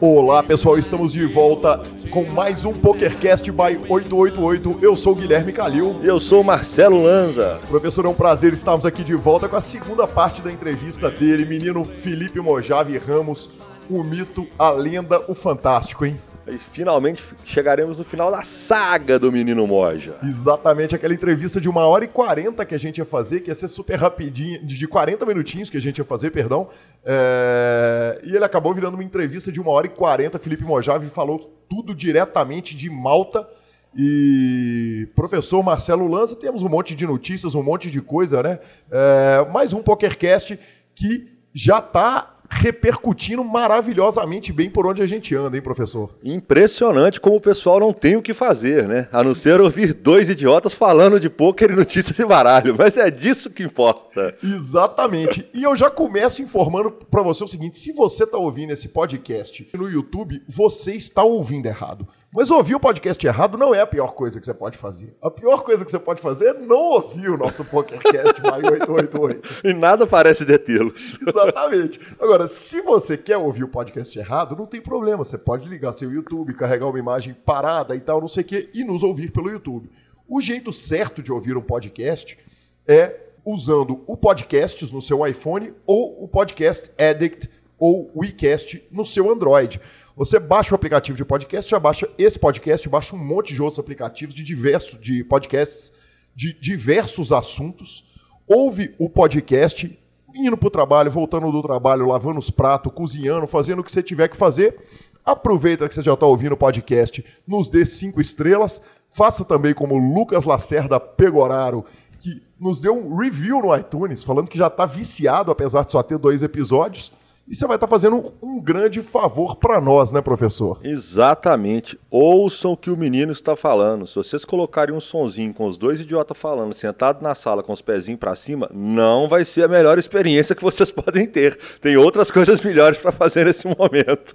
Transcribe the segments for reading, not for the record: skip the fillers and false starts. Olá pessoal, estamos de volta com mais um PokerCast by 888. Eu sou o Guilherme Calil. Eu sou o Marcelo Lanza. Professor, é um prazer estarmos aqui de volta com a segunda parte da entrevista dele, menino Felipe Mojave Ramos, o mito, a lenda, o fantástico, hein? E finalmente chegaremos no final da saga do Menino Moja. Exatamente, aquela entrevista de 1h40 que a gente ia fazer, que ia ser super rapidinha, de 40 minutinhos que a gente ia fazer, perdão. E ele acabou virando uma entrevista de 1h40. Felipe Mojave falou tudo diretamente de Malta. E professor Marcelo Lanza, temos um monte de notícias, um monte de coisa, né? Mais um PokerCast que já está repercutindo maravilhosamente bem por onde a gente anda, hein, professor? Impressionante como o pessoal não tem o que fazer, né? A não ser ouvir dois idiotas falando de pôquer e notícias de baralho, mas é disso que importa. Exatamente. E eu já começo informando para você o seguinte: se você está ouvindo esse podcast no YouTube, você está ouvindo errado. Mas ouvir o podcast errado não é a pior coisa que você pode fazer. A pior coisa que você pode fazer é não ouvir o nosso PokerCast by 888. E nada parece detê-los. Exatamente. Agora, se você quer ouvir o podcast errado, não tem problema. Você pode ligar seu YouTube, carregar uma imagem parada e tal, não sei o quê, e nos ouvir pelo YouTube. O jeito certo de ouvir um podcast é usando o Podcasts no seu iPhone ou o Podcast Addict ou o iCast no seu Android. Você baixa o aplicativo de podcast, já baixa esse podcast, baixa um monte de outros aplicativos de podcasts de diversos assuntos. Ouve o podcast indo para o trabalho, voltando do trabalho, lavando os pratos, cozinhando, fazendo o que você tiver que fazer. Aproveita que você já está ouvindo o podcast, nos dê 5 estrelas. Faça também como Lucas Lacerda Pegoraro, que nos deu um review no iTunes, falando que já está viciado, apesar de só ter 2 episódios. E você vai estar fazendo um grande favor para nós, né, professor? Exatamente. Ouçam o que o menino está falando. Se vocês colocarem um sonzinho com os dois idiotas falando, sentado na sala com os pezinhos para cima, não vai ser a melhor experiência que vocês podem ter. Tem outras coisas melhores para fazer nesse momento.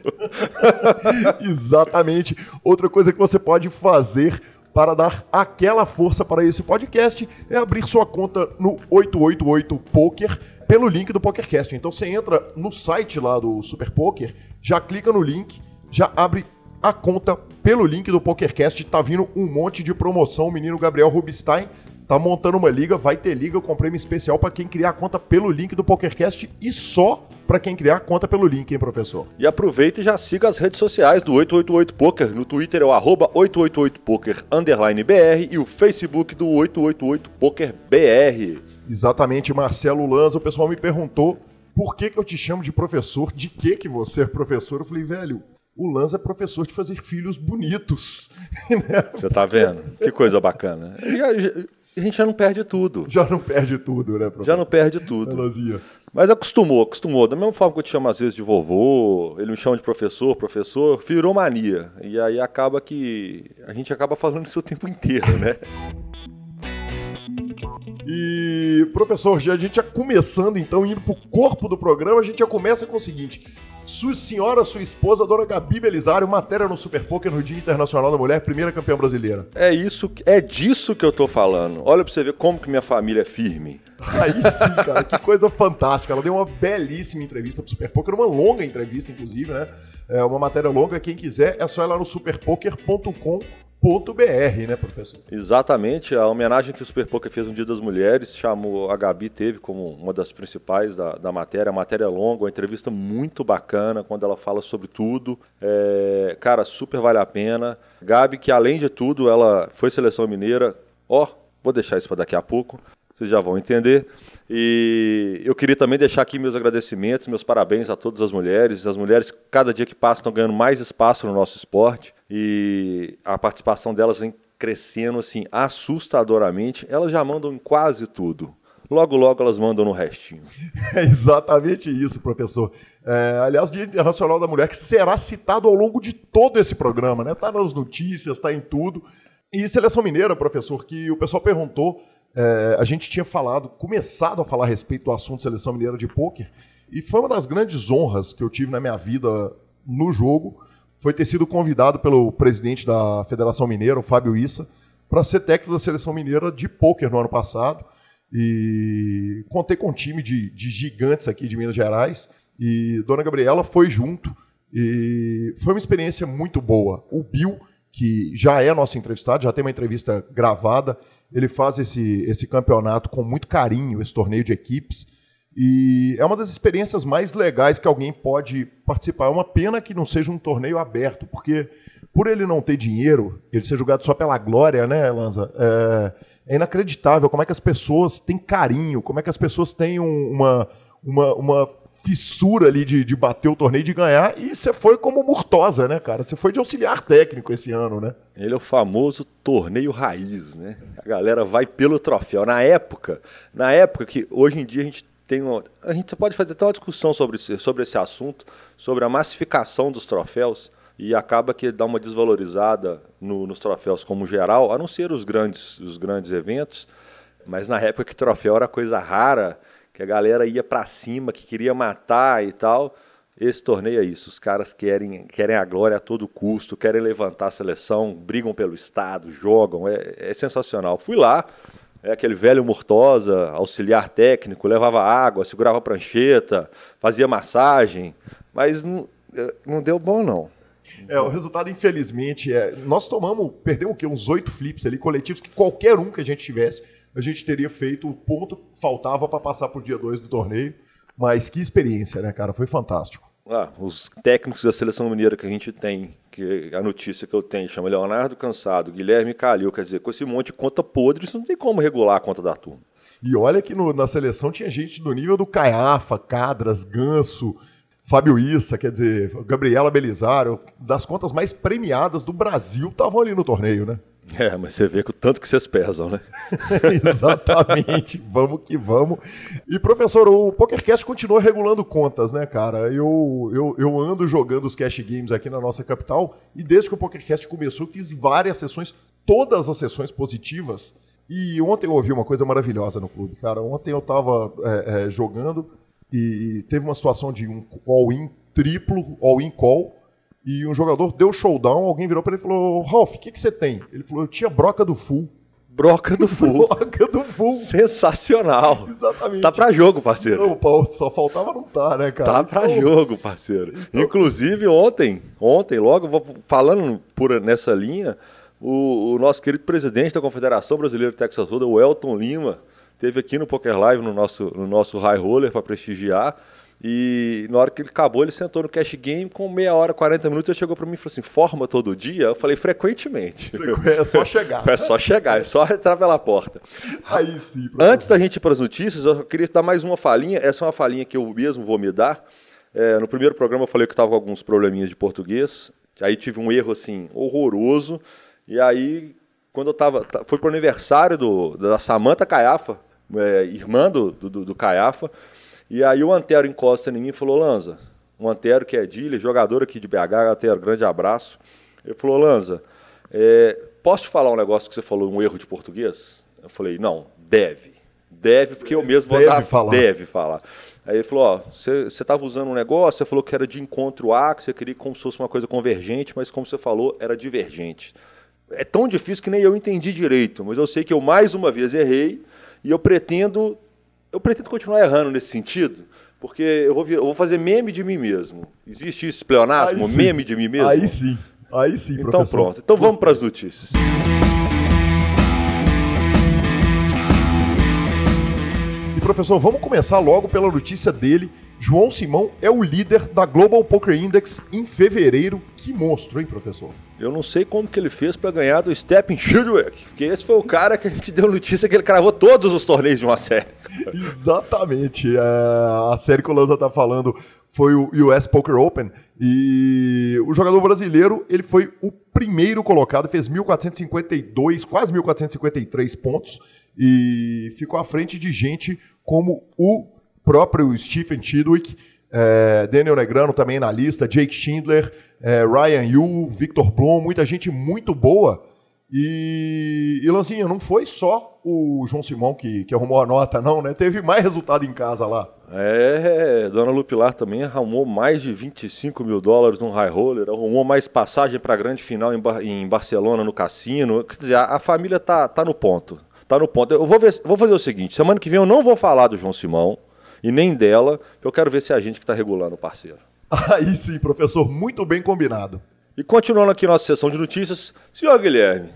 Exatamente. Outra coisa que você pode fazer para dar aquela força para esse podcast é abrir sua conta no 888poker pelo link do PokerCast. Então você entra no site lá do Super Poker, já clica no link, já abre a conta pelo link do PokerCast. Tá vindo um monte de promoção. O menino Gabriel Rubinstein tá montando uma liga, vai ter liga com prêmio especial para quem criar a conta pelo link do PokerCast e só para quem criar a conta pelo link, hein, professor? E aproveita e já siga as redes sociais do 888poker. No Twitter é o @888poker_br e o Facebook do 888pokerbr. Exatamente, Marcelo Lanza. O pessoal me perguntou por que eu te chamo de professor, de que você é professor. Eu falei, velho, o Lanza é professor de fazer filhos bonitos. Você tá vendo? Que coisa bacana. A gente já não perde tudo. Já não perde tudo, né, professor? Já não perde tudo. Elazia. Mas acostumou. Da mesma forma que eu te chamo às vezes de vovô, ele me chama de professor, virou mania. E aí acaba que a gente acaba falando isso o tempo inteiro, né? E, professor, já a gente já começando, então, indo pro corpo do programa, a gente já começa com o seguinte. Sua esposa, dona Gabi Belisário, matéria no Super Poker no Dia Internacional da Mulher, primeira campeã brasileira. É disso que eu tô falando. Olha pra você ver como que minha família é firme. Aí sim, cara, que coisa fantástica. Ela deu uma belíssima entrevista pro Super Poker, uma longa entrevista, inclusive, né? É uma matéria longa, quem quiser, é só ir lá no superpoker.com.br, né, professor? Exatamente, a homenagem que o Super Poker fez no Dia das Mulheres, chamou a Gabi, teve como uma das principais da matéria. A matéria é longa, uma entrevista muito bacana, quando ela fala sobre tudo. Cara, super vale a pena. Gabi, que além de tudo, ela foi Seleção Mineira. Vou deixar isso para daqui a pouco, vocês já vão entender. E eu queria também deixar aqui meus agradecimentos, meus parabéns a todas as mulheres. As mulheres, cada dia que passa, estão ganhando mais espaço no nosso esporte e a participação delas vem crescendo assim, assustadoramente. Elas já mandam em quase tudo. Logo, logo elas mandam no restinho. É exatamente isso, professor. Aliás, o Dia Internacional da Mulher que será citado ao longo de todo esse programa, né? Está nas notícias, está em tudo. E Seleção Mineira, professor, que o pessoal perguntou. A gente tinha começado a falar a respeito do assunto Seleção Mineira de Pôquer, e foi uma das grandes honras que eu tive na minha vida no jogo, foi ter sido convidado pelo presidente da Federação Mineira, o Fábio Issa, para ser técnico da Seleção Mineira de Pôquer no ano passado. E contei com um time de gigantes aqui de Minas Gerais, e Dona Gabriela foi junto, e foi uma experiência muito boa. O Bill, que já é nosso entrevistado, já tem uma entrevista gravada, ele faz esse campeonato com muito carinho, esse torneio de equipes, e é uma das experiências mais legais que alguém pode participar. É uma pena que não seja um torneio aberto, porque por ele não ter dinheiro, ele ser jogado só pela glória, né, Lanza? É inacreditável como é que as pessoas têm carinho, como é que as pessoas têm uma fissura ali de bater o torneio, de ganhar. E você foi como Murtosa, né, cara? Você foi de auxiliar técnico esse ano, né? Ele é o famoso torneio raiz, né? A galera vai pelo troféu. Na época que hoje em dia a gente pode fazer até uma discussão sobre esse assunto, sobre a massificação dos troféus, e acaba que dá uma desvalorizada nos troféus como geral, a não ser os grandes eventos. Mas na época que troféu era coisa rara, que a galera ia para cima, que queria matar e tal. Esse torneio é isso, os caras querem a glória a todo custo, querem levantar a seleção, brigam pelo estado, jogam, é sensacional. Fui lá, é aquele velho Murtosa, auxiliar técnico, levava água, segurava a prancheta, fazia massagem, mas não deu bom não. É, o resultado, infelizmente, nós perdemos o quê? Uns 8 flips ali, coletivos, que qualquer um que a gente tivesse, a gente teria feito o ponto que faltava para passar pro dia 2 do torneio. Mas que experiência, né, cara? Foi fantástico. Os técnicos da Seleção Mineira que a gente tem, que a notícia que eu tenho chama Leonardo Cansado, Guilherme Calil, quer dizer, com esse monte de conta podre, isso não tem como regular a conta da turma. E olha que na seleção tinha gente do nível do Caiafa, Cadras, Ganso, Fábio Issa, quer dizer, Gabi Belisário, das contas mais premiadas do Brasil, estavam ali no torneio, né? É, mas você vê que o tanto que vocês pesam, né? Exatamente, vamos que vamos. E, professor, o PokerCast continua regulando contas, né, cara? Eu ando jogando os cash games aqui na nossa capital, e desde que o PokerCast começou, fiz várias sessões, todas as sessões positivas, e ontem eu ouvi uma coisa maravilhosa no clube, cara. Ontem eu estava jogando, e teve uma situação de um all-in triplo, all-in call, e um jogador deu showdown, alguém virou para ele e falou: Ralf, o que você tem? Ele falou: eu tinha broca do full. Broca do full. Broca do full. Sensacional. Exatamente. Tá pra jogo, parceiro. Não, pô, só faltava não tá, né, cara? Tá pra jogo, parceiro. Então... Inclusive, ontem logo, falando nessa linha, o nosso querido presidente da Confederação Brasileira de Texas Hold'em, o Elton Lima, esteve aqui no Poker Live, no nosso High Roller, para prestigiar. E na hora que ele acabou, ele sentou no cash game, com meia hora, 40 minutos, ele chegou para mim e falou assim: forma todo dia? Eu falei: frequentemente. É só chegar. É só chegar, é só entrar pela porta. Aí sim. Antes da gente ir para as notícias, eu queria dar mais uma falinha. Essa é uma falinha que eu mesmo vou me dar. No primeiro programa eu falei que estava com alguns probleminhas de português. Aí tive um erro assim horroroso. E aí, quando eu estava... Foi para o aniversário da Samantha Caiafa, irmã do Caiafa. E aí o Antero encosta em mim e falou: Lanza, o Antero, que é dealer, jogador aqui de BH, Antero, grande abraço. Ele falou: Lanza, posso te falar um negócio que você falou, um erro de português? Eu falei: não, deve, porque eu mesmo vou dar, deve falar. Aí ele falou: ó, você estava usando um negócio, você falou que era de encontro A, que você queria como se fosse uma coisa convergente, mas como você falou, era divergente. É tão difícil que nem eu entendi direito, mas eu sei que eu mais uma vez errei, e eu pretendo continuar errando nesse sentido, porque eu vou fazer meme de mim mesmo. Existe isso, pleonasmo, meme de mim mesmo? Aí sim, então, professor. Então pronto, então vamos para as notícias. E, professor, vamos começar logo pela notícia dele. João Simão é o líder da Global Poker Index em fevereiro. Que monstro, hein, professor? Eu não sei como que ele fez para ganhar do Stephen Chidwick, porque esse foi o cara que a gente deu notícia que ele cravou todos os torneios de uma série. Exatamente. A série que o Lanza tá falando foi o US Poker Open, e o jogador brasileiro, ele foi o primeiro colocado, fez 1.452, quase 1.453 pontos, e ficou à frente de gente como o próprio Stephen Chidwick, Daniel Negreanu também na lista, Jake Schindler, Ryan Yu, Victor Blom, muita gente muito boa. E Lanzinha, não foi só o João Simão que arrumou a nota, não, né? Teve mais resultado em casa lá. Dona Lupilar também arrumou mais de $25 mil no High Roller, arrumou mais passagem para a grande final em Barcelona, no Cassino. Quer dizer, a família tá no ponto. Tá no ponto. Eu vou, vou fazer o seguinte, semana que vem eu não vou falar do João Simão e nem dela, eu quero ver se é a gente que está regulando o parceiro. Aí sim, professor, muito bem combinado. E continuando aqui nossa sessão de notícias, senhor Guilherme,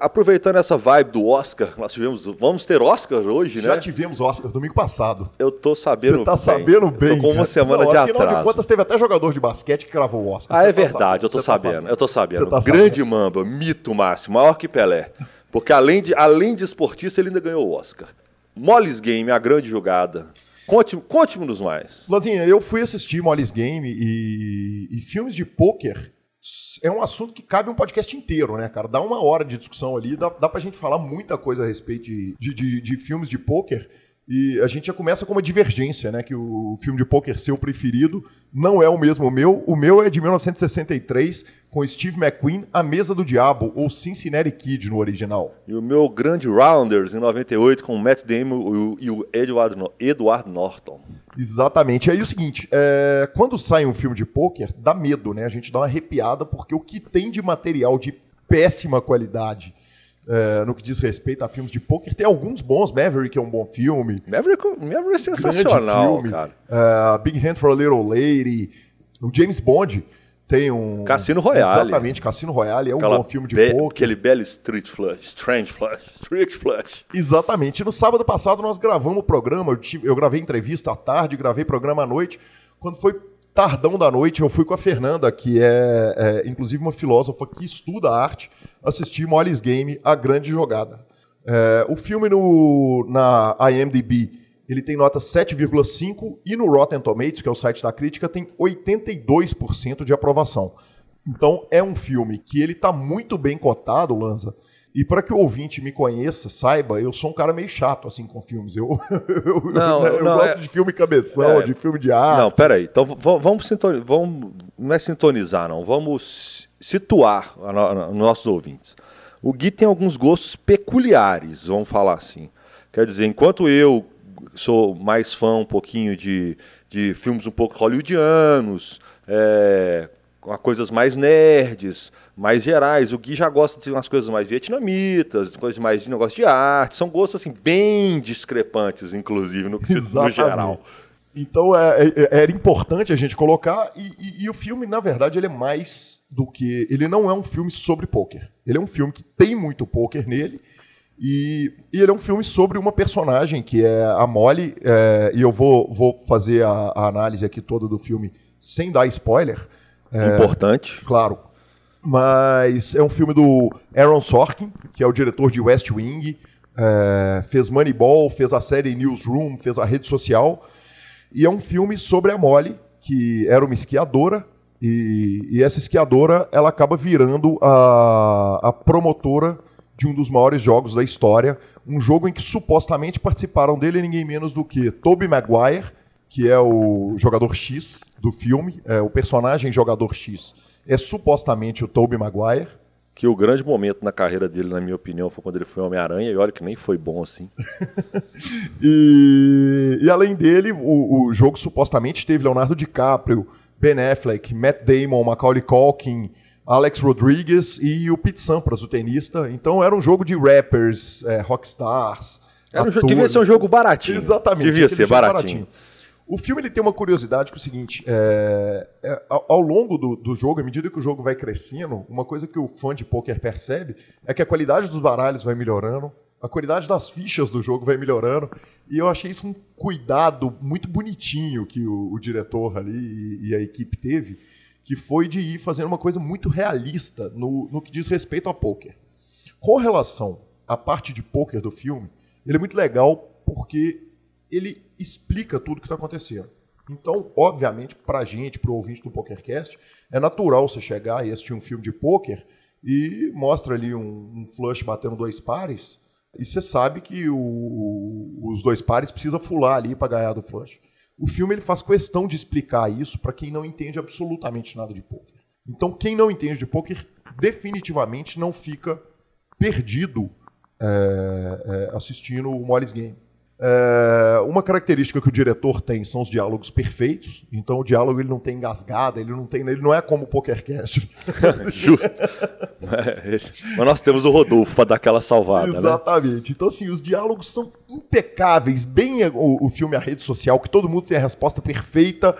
aproveitando essa vibe do Oscar, nós tivemos, vamos ter Oscar hoje, né? Já tivemos Oscar domingo passado. Eu tô sabendo bem. Você tá sabendo bem. Eu tô com uma semana de atraso. Afinal de contas, teve até jogador de basquete que cravou o Oscar. Ah, é verdade, eu tô sabendo, eu tô sabendo. Grande Mamba, mito máximo, maior que Pelé. Porque além de esportista, ele ainda ganhou o Oscar. Molly's Game, a grande jogada. Conte-nos mais. Lanzinha, eu fui assistir Molly's Game e filmes de pôquer. É um assunto que cabe um podcast inteiro, né, cara? Dá uma hora de discussão ali, dá pra gente falar muita coisa a respeito de filmes de pôquer. E a gente já começa com uma divergência, né? Que o filme de pôquer seu preferido não é o mesmo meu. O meu é de 1963, com Steve McQueen, A Mesa do Diabo, ou Cincinnati Kid no original. E o meu grande Rounders, em 98, com o Matt Damon e o Edward Norton. Exatamente. E aí é o seguinte, quando sai um filme de pôquer, dá medo, né? A gente dá uma arrepiada, porque o que tem de material de péssima qualidade... no que diz respeito a filmes de pôquer, tem alguns bons. Maverick é um bom filme. Maverick é sensacional, filme, cara. Big Hand for a Little Lady. O James Bond tem um... Cassino Royale. Exatamente, Cassino Royale é um bom filme de pôquer. Aquele belo Strange Flush. Exatamente. No sábado passado nós gravamos o programa. Eu gravei entrevista à tarde, gravei programa à noite. Quando foi tardão da noite, eu fui com a Fernanda, que é inclusive uma filósofa que estuda arte, assistir Molly's Game, A Grande Jogada. O filme na IMDb ele tem nota 7,5 e no Rotten Tomatoes, que é o site da crítica, tem 82% de aprovação. Então é um filme que ele está muito bem cotado, Lanza. E para que o ouvinte me conheça, saiba, eu sou um cara meio chato assim com filmes. Eu gosto de filme cabeção, de filme de arte. Não, peraí. Então vamos sintonizar. Não é sintonizar, não. Vamos situar nossos ouvintes. O Gui tem alguns gostos peculiares, vamos falar assim. Quer dizer, enquanto eu sou mais fã um pouquinho de filmes um pouco hollywoodianos, coisas mais nerds, mais gerais. O Gui já gosta de umas coisas mais vietnamitas, coisas mais de negócio de arte. São gostos assim bem discrepantes, inclusive, no geral. Então era importante a gente colocar. E o filme, na verdade, ele é mais do que... Ele não é um filme sobre pôquer. Ele é um filme que tem muito pôquer nele. E ele é um filme sobre uma personagem que é a Molly. E eu vou fazer a análise aqui toda do filme sem dar spoiler. Importante. Claro. Mas é um filme do Aaron Sorkin, que é o diretor de West Wing, fez Moneyball, fez a série Newsroom, fez a rede social. E é um filme sobre a Molly, que era uma esquiadora, e essa esquiadora ela acaba virando a promotora de um dos maiores jogos da história, um jogo em que supostamente participaram dele ninguém menos do que Tobey Maguire, que é o jogador X do filme, o personagem jogador X é supostamente o Tobey Maguire. Que o grande momento na carreira dele, na minha opinião, foi quando ele foi Homem-Aranha, e olha que nem foi bom assim. E além dele, o jogo supostamente teve Leonardo DiCaprio, Ben Affleck, Matt Damon, Macaulay Culkin, Alex Rodriguez e o Pete Sampras, o tenista. Então era um jogo de rappers, rockstars, atores. Devia ser um jogo baratinho. Exatamente. Devia ser baratinho. O filme ele tem uma curiosidade que é o seguinte, ao longo do jogo, à medida que o jogo vai crescendo, uma coisa que o fã de pôquer percebe é que a qualidade dos baralhos vai melhorando, a qualidade das fichas do jogo vai melhorando, e eu achei isso um cuidado muito bonitinho que o diretor ali e a equipe teve, que foi de ir fazendo uma coisa muito realista no que diz respeito a pôquer. Com relação à parte de pôquer do filme, ele é muito legal porque ele explica tudo o que está acontecendo. Então, obviamente, para a gente, para o ouvinte do PokerCast, é natural você chegar e assistir um filme de pôquer e mostra ali um flush batendo dois pares e você sabe que os dois pares precisa fular ali para ganhar do flush. O filme ele faz questão de explicar isso para quem não entende absolutamente nada de pôquer. Então, quem não entende de pôquer definitivamente não fica perdido assistindo o Molly's Game. Uma característica que o diretor tem são os diálogos perfeitos. Então o diálogo ele não tem engasgada, ele não é como o PokerCast. Justo. Mas nós temos o Rodolfo para dar aquela salvada. Exatamente. Né? Então assim, os diálogos são impecáveis. Bem o filme A Rede Social, que todo mundo tem a resposta perfeita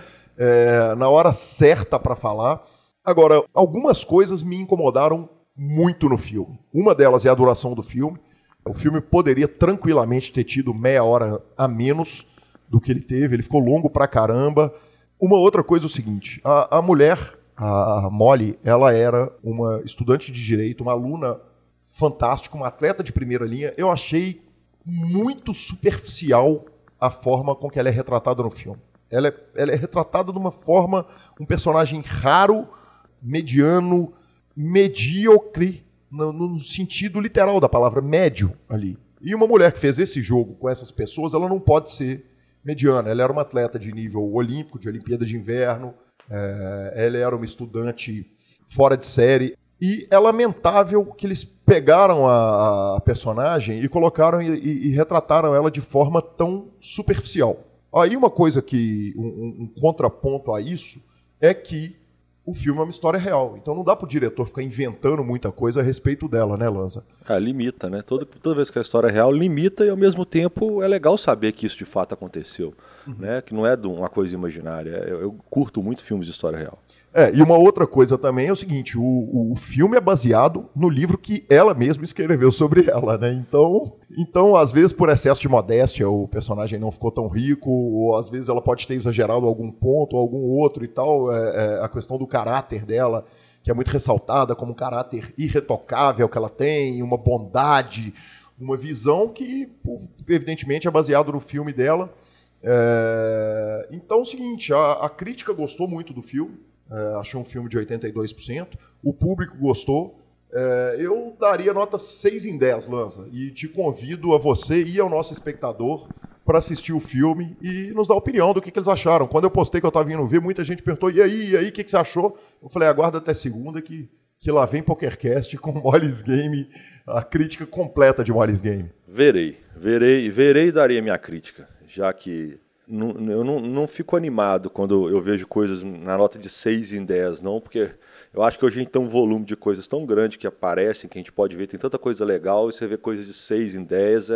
na hora certa para falar. Agora, algumas coisas me incomodaram muito no filme. Uma delas é a duração do filme. O filme poderia tranquilamente ter tido meia hora a menos do que ele teve. Ele ficou longo pra caramba. Uma outra coisa é o seguinte. A mulher, a Molly, ela era uma estudante de direito, uma aluna fantástica, uma atleta de primeira linha. Eu achei muito superficial a forma com que ela é retratada no filme. Ela é retratada de uma forma, um personagem raro, mediano, medíocre, no sentido literal da palavra, médio ali. E uma mulher que fez esse jogo com essas pessoas, ela não pode ser mediana. Ela era uma atleta de nível olímpico, de Olimpíada de Inverno, ela era uma estudante fora de série. E é lamentável que eles pegaram a personagem e colocaram e retrataram ela de forma tão superficial. Aí uma coisa que, um contraponto a isso, é que o filme é uma história real, então não dá pro diretor ficar inventando muita coisa a respeito dela, né, Lanza? Limita, né? Toda vez que a história é real, limita, e ao mesmo tempo é legal saber que isso de fato aconteceu, né? Que não é uma coisa imaginária. Eu curto muito filmes de história real. E uma outra coisa também é o seguinte, o filme é baseado no livro que ela mesma escreveu sobre ela, né? Então, às vezes, por excesso de modéstia, o personagem não ficou tão rico, ou às vezes ela pode ter exagerado algum ponto, ou algum outro e tal. A questão do caráter dela, que é muito ressaltada como um caráter irretocável que ela tem, uma bondade, uma visão que, evidentemente, é baseado no filme dela. Então, é o seguinte, a crítica gostou muito do filme. Achou um filme de 82%. O público gostou. Eu daria nota 6 em 10, Lanza. E te convido a você e ao nosso espectador para assistir o filme e nos dar opinião do que eles acharam. Quando eu postei que eu estava indo ver, muita gente perguntou, e aí, o que você achou? Eu falei, aguarda até segunda que lá vem PokerCast com Molly's Game, a crítica completa de Molly's Game. Verei e darei a minha crítica, já que... Eu não fico animado quando eu vejo coisas na nota de 6 em 10, não, porque eu acho que hoje a gente tem um volume de coisas tão grande que aparecem, que a gente pode ver, tem tanta coisa legal, e você vê coisas de 6 em 10,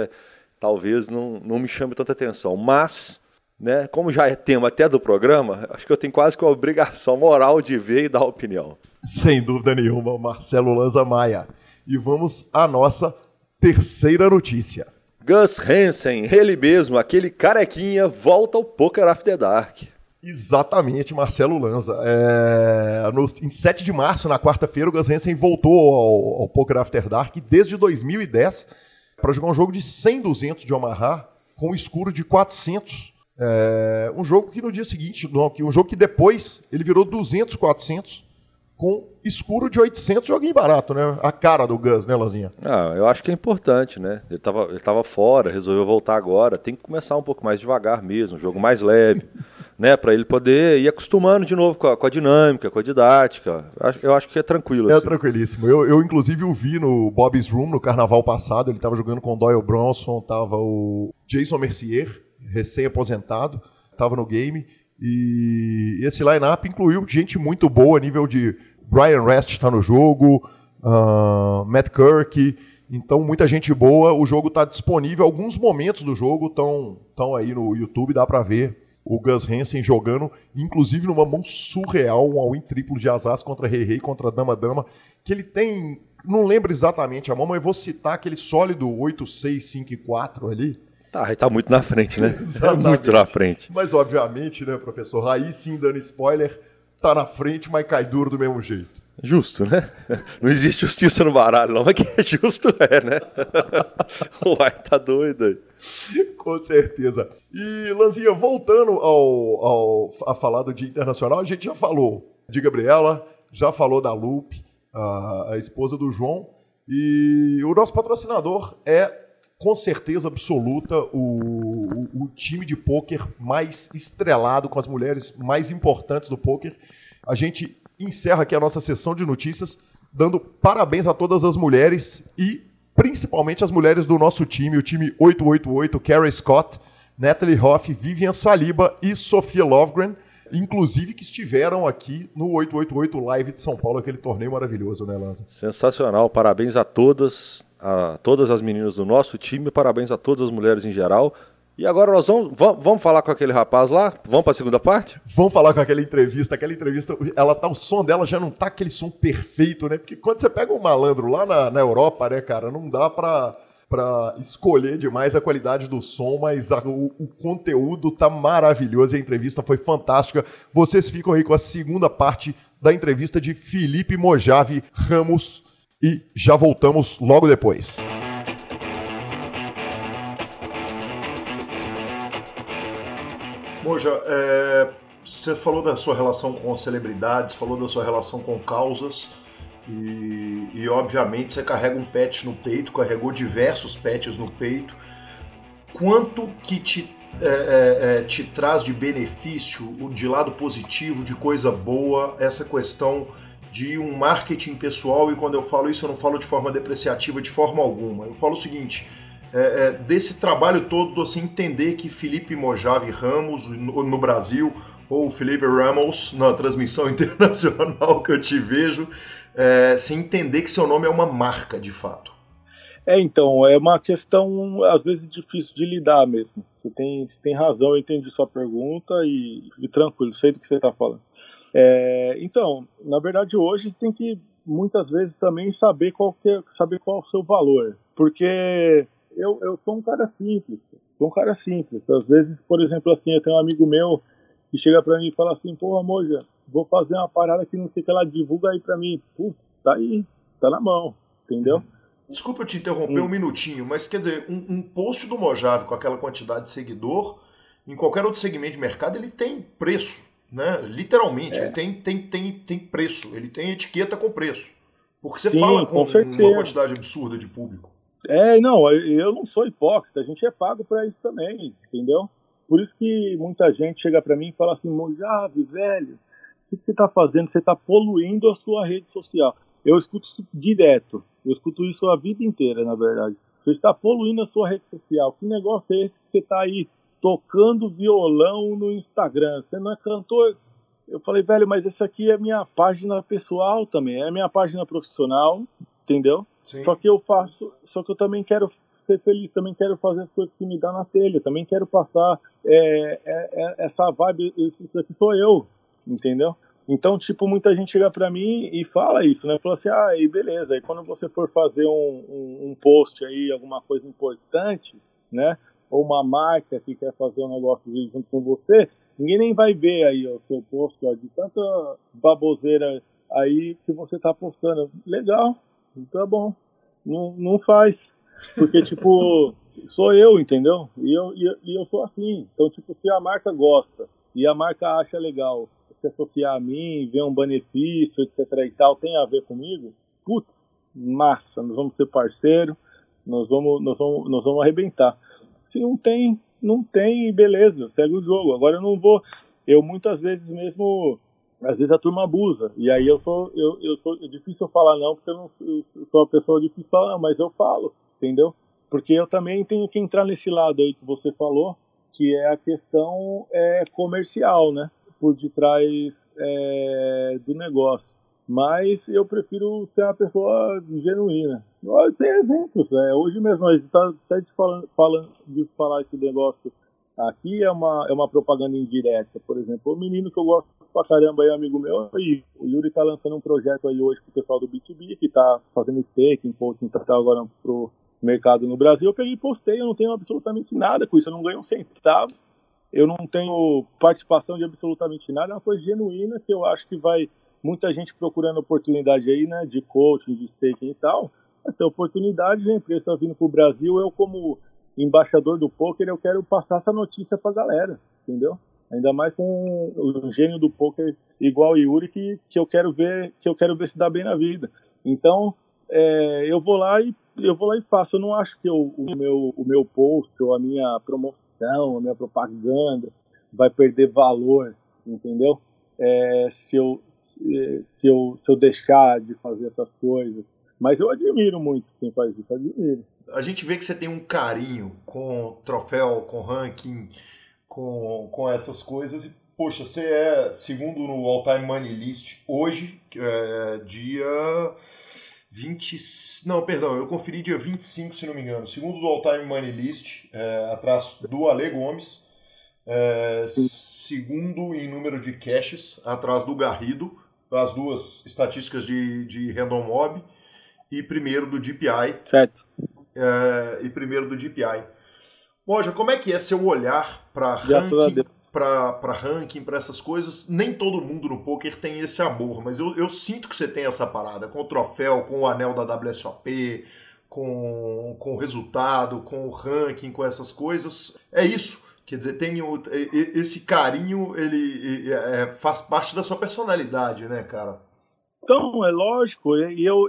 talvez não me chame tanta atenção. Mas, né, como já é tema até do programa, acho que eu tenho quase que a obrigação moral de ver e dar opinião. Sem dúvida nenhuma, Marcelo Lanza Maia. E vamos à nossa terceira notícia. Gus Hansen, ele mesmo, aquele carequinha, volta ao Poker After Dark. Exatamente, Marcelo Lanza. Em 7 de março, na quarta-feira, o Gus Hansen voltou ao Poker After Dark desde 2010 para jogar um jogo de 100-200 de Omaha com um escuro de 400. Um jogo que no dia seguinte, um jogo que depois ele virou 200-400. Com escuro de 800, joguinho barato, né? A cara do Gus, né, Lozinha? Eu acho que é importante, né? Ele tava fora, resolveu voltar agora. Tem que começar um pouco mais devagar mesmo, um jogo mais leve, né? Pra ele poder ir acostumando de novo com a dinâmica, com a didática. Eu acho que é tranquilo. É assim. Tranquilíssimo. Eu, inclusive, o vi no Bobby's Room, no carnaval passado. Ele tava jogando com o Doyle Bronson, tava o Jason Mercier, recém-aposentado, tava no game. E esse line-up incluiu gente muito boa, a nível de Brian Rest está no jogo, Matt Kirk, então muita gente boa. O jogo está disponível, alguns momentos do jogo estão aí no YouTube, dá para ver o Gus Hansen jogando, inclusive numa mão surreal, um all-in triplo de Asas contra Rei-Rei, contra Dama-Dama, que ele tem, não lembro exatamente a mão, mas eu vou citar aquele sólido 8-6-5-4 ali. Tá muito na frente, né? Exatamente. Muito na frente. Mas, obviamente, né, professor? Aí sim, dando spoiler, tá na frente, mas cai duro do mesmo jeito. Justo, né? Não existe justiça no baralho, não, mas que é justo, né? Uai, tá doido aí. Com certeza. E, Lanzinha, voltando a falar do Dia Internacional, a gente já falou de Gabriela, já falou da Lupe, a esposa do João, e o nosso patrocinador é... com certeza absoluta, o time de pôquer mais estrelado, com as mulheres mais importantes do pôquer. A gente encerra aqui a nossa sessão de notícias, dando parabéns a todas as mulheres e principalmente as mulheres do nosso time, o time 888, Carrie Scott, Natalie Hoff, Vivian Saliba e Sofia Lovgren, inclusive que estiveram aqui no 888 Live de São Paulo, aquele torneio maravilhoso, né, Lanza? Sensacional, parabéns a todas as meninas do nosso time, parabéns a todas as mulheres em geral. E agora nós vamos falar com aquele rapaz lá? Vamos para a segunda parte? Vamos falar com aquela entrevista, ela tá, o som dela já não tá aquele som perfeito, né? Porque quando você pega um malandro lá na Europa, né, cara, não dá para escolher demais a qualidade do som, mas o conteúdo tá maravilhoso e a entrevista foi fantástica. Vocês ficam aí com a segunda parte da entrevista de Felipe Mojave Ramos e já voltamos logo depois. Moja, você falou da sua relação com celebridades, falou da sua relação com causas e obviamente você carrega um patch no peito, carregou diversos patches no peito. Quanto que te traz de benefício, de lado positivo, de coisa boa, essa questão de um marketing pessoal? E quando eu falo isso, eu não falo de forma depreciativa de forma alguma. Eu falo o seguinte... desse trabalho todo, você entender que Felipe Mojave Ramos no Brasil, ou Felipe Ramos na transmissão internacional que eu te vejo, se entender que seu nome é uma marca de fato. Então, é uma questão às vezes difícil de lidar mesmo. Você tem razão, eu entendi sua pergunta e tranquilo, sei do que você está falando. Então, na verdade hoje você tem que muitas vezes também saber qual é o seu valor, porque... Eu sou um cara simples, Às vezes, por exemplo, assim, eu tenho um amigo meu que chega pra mim e fala assim, pô, Moja, vou fazer uma parada que não sei o que ela divulga aí pra mim. Putz, tá aí, tá na mão, entendeu? Desculpa eu te interromper um minutinho, mas quer dizer, um post do Mojave com aquela quantidade de seguidor, em qualquer outro segmento de mercado, ele tem preço, né? Literalmente, ele tem preço, ele tem etiqueta com preço. Porque você fala com uma quantidade absurda de público. Não, eu não sou hipócrita, a gente é pago pra isso também, entendeu? Por isso que muita gente chega pra mim e fala assim, Mojave, velho, o que você tá fazendo? Você tá poluindo a sua rede social. Eu escuto isso direto, eu escuto isso a vida inteira, na verdade. Você está poluindo a sua rede social, que negócio é esse que você tá aí tocando violão no Instagram? Você não é cantor? Eu falei, velho, mas essa aqui é minha página pessoal também, é minha página profissional, entendeu? Sim. Só que eu também quero ser feliz, também quero fazer as coisas que me dá na telha, também quero passar essa vibe, isso aqui sou eu, entendeu? Então, tipo, muita gente chega pra mim e fala isso, né? Fala assim, e beleza, aí quando você for fazer um post aí, alguma coisa importante, né? Ou uma marca que quer fazer um negócio junto com você, ninguém nem vai ver aí o seu post, de tanta baboseira aí que você tá postando. Legal. Tá bom, não faz, porque, tipo, sou eu, entendeu? E eu sou assim, então, tipo, se a marca gosta e a marca acha legal se associar a mim, ver um benefício, etc e tal, tem a ver comigo, putz, massa, nós vamos ser parceiro, nós vamos arrebentar. Se não tem, beleza, segue o jogo. Agora eu não vou, eu muitas vezes mesmo... Às vezes a turma abusa, e aí é difícil eu falar não, porque eu sou uma pessoa difícil de falar, mas eu falo, entendeu? Porque eu também tenho que entrar nesse lado aí que você falou, que é a questão comercial, né? Por detrás do negócio. Mas eu prefiro ser uma pessoa genuína. Tem exemplos, hoje mesmo, a gente tá até de falar esse negócio. Aqui é uma propaganda indireta, por exemplo. O menino que eu gosto pra caramba aí, amigo meu, o Yuri tá lançando um projeto aí hoje pro pessoal do B2B, que tá fazendo staking, posting, tá agora pro mercado no Brasil. Eu peguei e postei, eu não tenho absolutamente nada com isso, eu não ganho um centavo, eu não tenho participação de absolutamente nada, é uma coisa genuína que eu acho que vai muita gente procurando oportunidade aí, né, de coaching, de staking e tal. Essa oportunidade, a empresa tá vindo pro Brasil, eu como... embaixador do poker, eu quero passar essa notícia pra galera, entendeu? Ainda mais com um gênio do poker igual o Yuri, que eu quero ver se dá bem na vida. Então, eu vou lá e faço. Eu não acho que o meu post ou a minha promoção, a minha propaganda vai perder valor, entendeu? Se eu deixar de fazer essas coisas. Mas eu admiro muito quem faz isso, admiro. a gente vê que você tem um carinho com troféu, com ranking, com essas coisas. E, poxa, você é segundo no All Time Money List hoje, eu conferi dia 25, se não me engano. Segundo do All Time Money List, atrás do Ale Gomes. Segundo em número de caches, atrás do Garrido, as duas estatísticas de Random Mob, e primeiro do GPI. Certo. Moja, como é que é seu olhar para ranking, para essas coisas? Nem todo mundo no poker tem esse amor, mas eu sinto que você tem essa parada, com o troféu, com o anel da WSOP, com o resultado, com o ranking, com essas coisas. É isso. Quer dizer, tem esse carinho, ele faz parte da sua personalidade, né, cara? Então, é lógico. E eu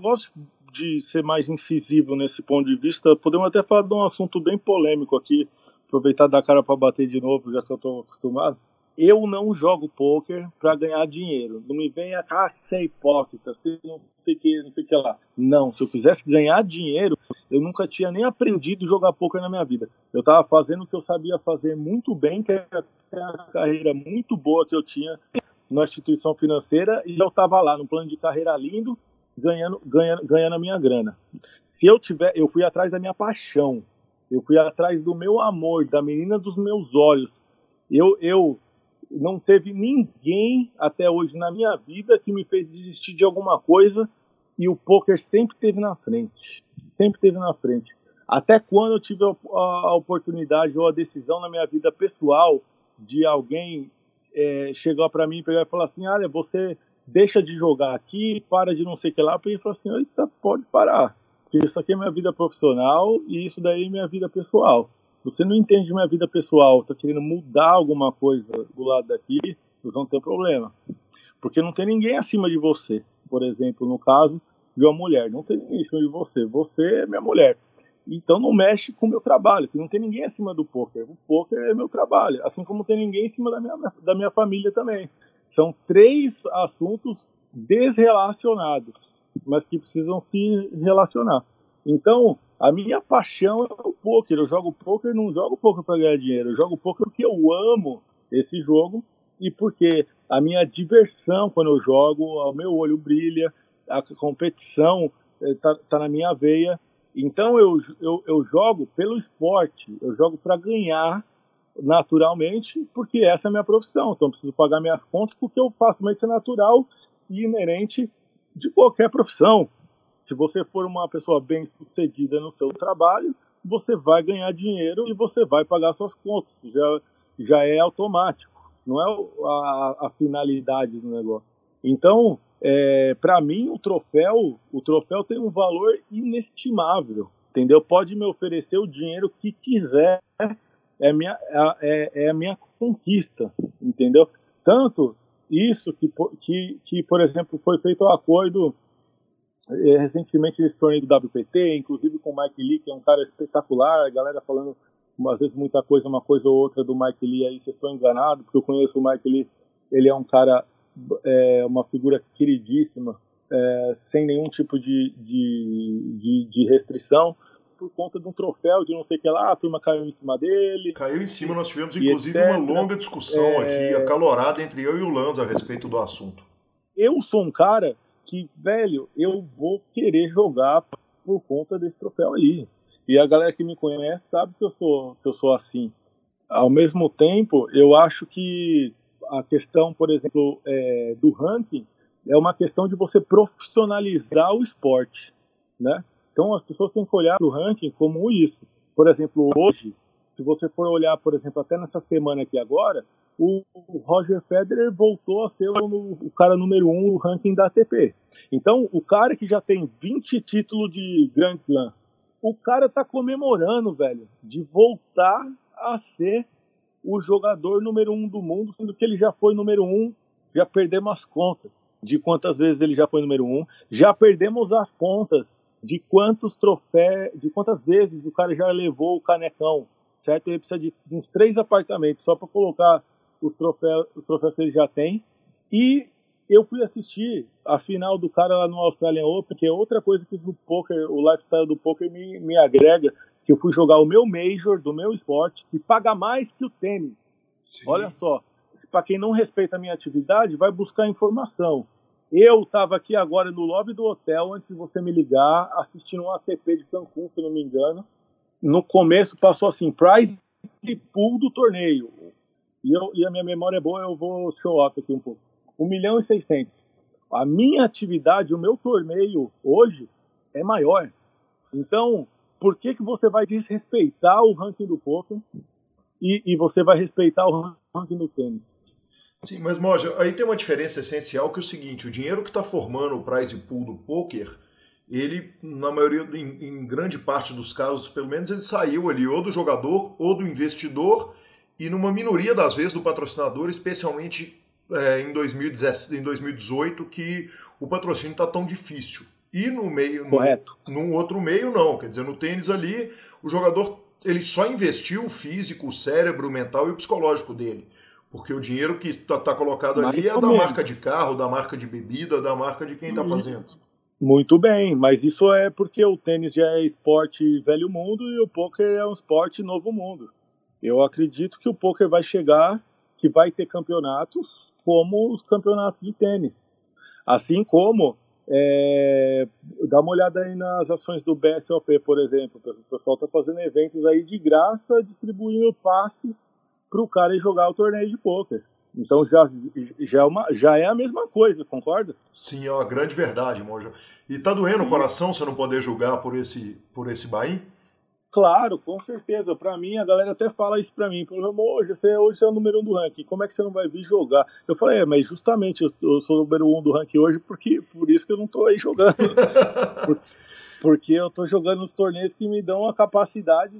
gosto de ser mais incisivo nesse ponto de vista. Podemos até falar de um assunto bem polêmico aqui. Aproveitar e dar cara para bater de novo, já que eu estou acostumado. Eu não jogo pôquer para ganhar dinheiro. Não me venha cá ser hipócrita, ser não sei o que lá. Não, se eu quisesse ganhar dinheiro, eu nunca tinha nem aprendido a jogar pôquer na minha vida. Eu estava fazendo o que eu sabia fazer muito bem, que era a carreira muito boa que eu tinha na instituição financeira, e eu estava lá, num plano de carreira lindo, ganhando a minha grana. Eu fui atrás da minha paixão, eu fui atrás do meu amor, da menina dos meus olhos. Não teve ninguém até hoje na minha vida que me fez desistir de alguma coisa, e o poker sempre esteve na frente. Até quando eu tive a oportunidade ou a decisão na minha vida pessoal de alguém chegar para mim e falar assim: olha, você deixa de jogar aqui, para de não sei o que lá. E falar assim: eita, pode parar, porque isso aqui é minha vida profissional e isso daí é minha vida pessoal. Você não entende minha vida pessoal, tá querendo mudar alguma coisa do lado daqui, vocês vão ter problema. Porque não tem ninguém acima de você. Por exemplo, no caso de uma mulher, não tem ninguém acima de você. Você é minha mulher. Então não mexe com o meu trabalho, não tem ninguém acima do poker. O poker é meu trabalho, assim como tem ninguém acima da minha família também. São três assuntos desrelacionados, mas que precisam se relacionar. Então, a minha paixão é o poker. Eu jogo poker, não jogo poker para ganhar dinheiro. Eu jogo poker porque eu amo esse jogo e porque a minha diversão quando eu jogo, o meu olho brilha, a competição tá na minha veia. Então eu jogo pelo esporte, eu jogo para ganhar naturalmente, porque essa é a minha profissão. Então eu preciso pagar minhas contas porque eu faço, mas isso é natural e inerente de qualquer profissão. Se você for uma pessoa bem-sucedida no seu trabalho, você vai ganhar dinheiro e você vai pagar suas contas. Já é automático. Não é a finalidade do negócio. Então, para mim, o troféu tem um valor inestimável. Entendeu? Pode me oferecer o dinheiro que quiser. É a minha conquista. Entendeu? Tanto isso que, por exemplo, foi feito um acordo recentemente nesse torneio do WPT, inclusive com o Mike Lee, que é um cara espetacular. A galera falando às vezes muita coisa, uma coisa ou outra do Mike Lee, aí vocês estão enganados, porque eu conheço o Mike Lee. Ele é um cara, uma figura queridíssima, sem nenhum tipo de restrição, por conta de um troféu de não sei o que lá. A turma caiu em cima dele. Nós tivemos inclusive etc. uma longa discussão aqui, acalorada, entre eu e o Lanza a respeito do assunto. Eu sou um cara que, velho, eu vou querer jogar por conta desse troféu ali. E a galera que me conhece sabe que eu sou assim. Ao mesmo tempo, eu acho que a questão, por exemplo, do ranking é uma questão de você profissionalizar o esporte, né? Então, as pessoas têm que olhar o ranking como isso. Por exemplo, hoje, se você for olhar, por exemplo, até nessa semana aqui agora, o Roger Federer voltou a ser o cara número 1 no ranking da ATP. Então, o cara que já tem 20 títulos de Grand Slam, o cara tá comemorando, velho, de voltar a ser o jogador número 1 do mundo, sendo que ele já foi número 1, já perdemos as contas de quantas vezes ele já foi número 1, já perdemos as contas de quantos troféus, de quantas vezes o cara já levou o canecão, certo? Ele precisa de uns 3 apartamentos só para colocar os troféus que ele já tem. E Eu fui assistir a final do cara lá no Australian Open, que é outra coisa que no poker, o lifestyle do poker me agrega, que eu fui jogar o meu major do meu esporte e paga mais que o tênis. Sim. Olha só, para quem não respeita a minha atividade, vai buscar informação. Eu estava aqui agora no lobby do hotel, antes de você me ligar, assistindo um ATP de Cancún, se não me engano. No começo passou assim, prize pool do torneio. E a minha memória é boa, eu vou show up aqui um pouco. 1.600.000. A minha atividade, o meu torneio hoje é maior. Então, por que você vai desrespeitar o ranking do poker e você vai respeitar o ranking do tênis? Sim, mas Moja, aí tem uma diferença essencial que é o seguinte: o dinheiro que está formando o prize pool do poker, ele, na maioria, em grande parte dos casos, pelo menos, ele saiu ali ou do jogador ou do investidor e, numa minoria das vezes, do patrocinador, especialmente em 2018, que o patrocínio está tão difícil. E no meio, correto, num outro meio não, quer dizer, no tênis ali, o jogador ele só investiu o físico, o cérebro, o mental e o psicológico dele, porque o dinheiro que está colocado mais ali é da marca de carro, da marca de bebida, da marca de quem está fazendo. Muito bem, mas isso é porque o tênis já é esporte velho mundo e o pôquer é um esporte novo mundo. Eu acredito que o pôquer vai chegar, que vai ter campeonatos como os campeonatos de tênis, assim como dá uma olhada aí nas ações do WSOP, por exemplo. O pessoal está fazendo eventos aí de graça, distribuindo passes para o cara ir jogar o torneio de pôquer. Então já é a mesma coisa, concorda? Sim, é uma grande verdade, Moja. E tá doendo o coração você não poder julgar por esse Bahia? Claro, com certeza. Pra mim, a galera até fala isso pra mim. Hoje você é o número 1 do ranking, como é que você não vai vir jogar? Eu falei, mas justamente eu sou o número 1 do ranking hoje porque, por isso que eu não tô aí jogando. porque eu tô jogando nos torneios que me dão a capacidade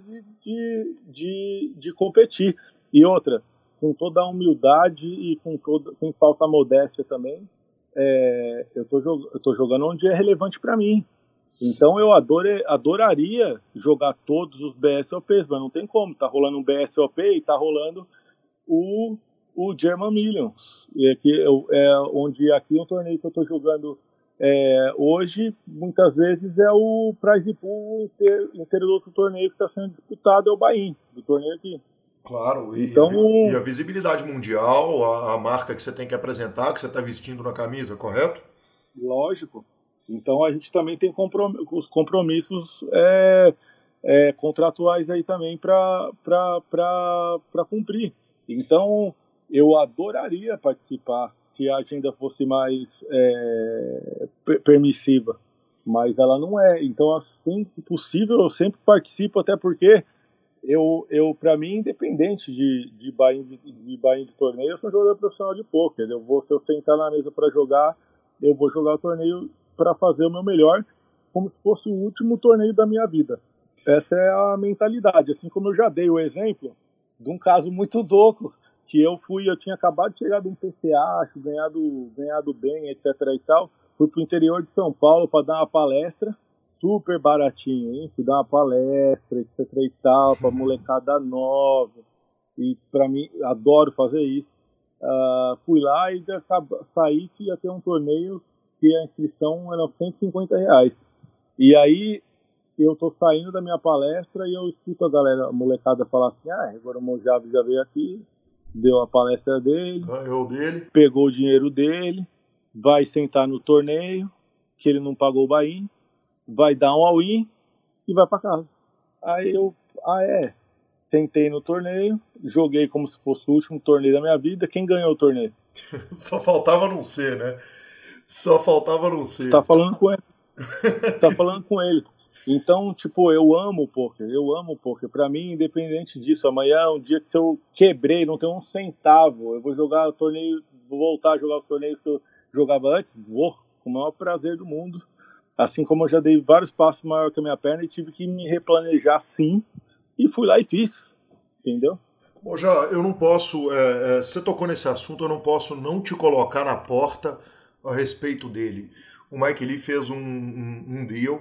de competir. E outra, com toda a humildade e sem falsa modéstia também, eu tô jogando onde é relevante pra mim. Então eu adoraria jogar todos os BSOPs, mas não tem como. Tá rolando um BSOP e tá rolando o German Millions, e aqui é um torneio que eu tô jogando hoje. Muitas vezes é o prize pool inteiro do outro torneio que tá sendo disputado, é o buy-in do torneio aqui. Claro, e a visibilidade mundial, a marca que você tem que apresentar, que você tá vestindo na camisa, correto? Lógico. Então a gente também tem os compromissos contratuais aí também para cumprir. Então eu adoraria participar se a agenda fosse mais permissiva, mas ela não é. Então assim que possível eu sempre participo, até porque eu para mim, independente de buy-in de torneio, eu sou um jogador profissional de pôquer. Se eu sentar na mesa para jogar, eu vou jogar o torneio para fazer o meu melhor, como se fosse o último torneio da minha vida. Essa é a mentalidade, assim como eu já dei o exemplo de um caso muito louco, que eu tinha acabado de chegar de um PCA, acho, ganhado bem, etc e tal, fui pro interior de São Paulo para dar uma palestra, super baratinho, hein? Fui dar uma palestra, etc e tal, pra molecada nova, e pra mim, adoro fazer isso. Fui lá e saí que ia ter um torneio que a inscrição era R$150. E aí eu tô saindo da minha palestra e eu escuto a galera, a molecada, falar assim: agora o Mojave já veio aqui, deu a palestra dele, ganhou dele, pegou o dinheiro dele, vai sentar no torneio, que ele não pagou o buy-in, vai dar um all-in e vai pra casa. Aí eu, sentei no torneio, joguei como se fosse o último torneio da minha vida. Quem ganhou o torneio? Só faltava não ser, né? Só faltava não ser. Você tá falando com ele. Então, tipo, eu amo o poker. Pra mim, independente disso, amanhã é um dia que se eu quebrei, não tenho um centavo, eu vou jogar o torneio, vou voltar a jogar os torneios que eu jogava antes, vou, com o maior prazer do mundo. Assim como eu já dei vários passos maior que a minha perna e tive que me replanejar, sim, e fui lá e fiz, entendeu? Bom, já, eu não posso, você tocou nesse assunto, eu não posso não te colocar na porta a respeito dele. O Mike Lee fez um deal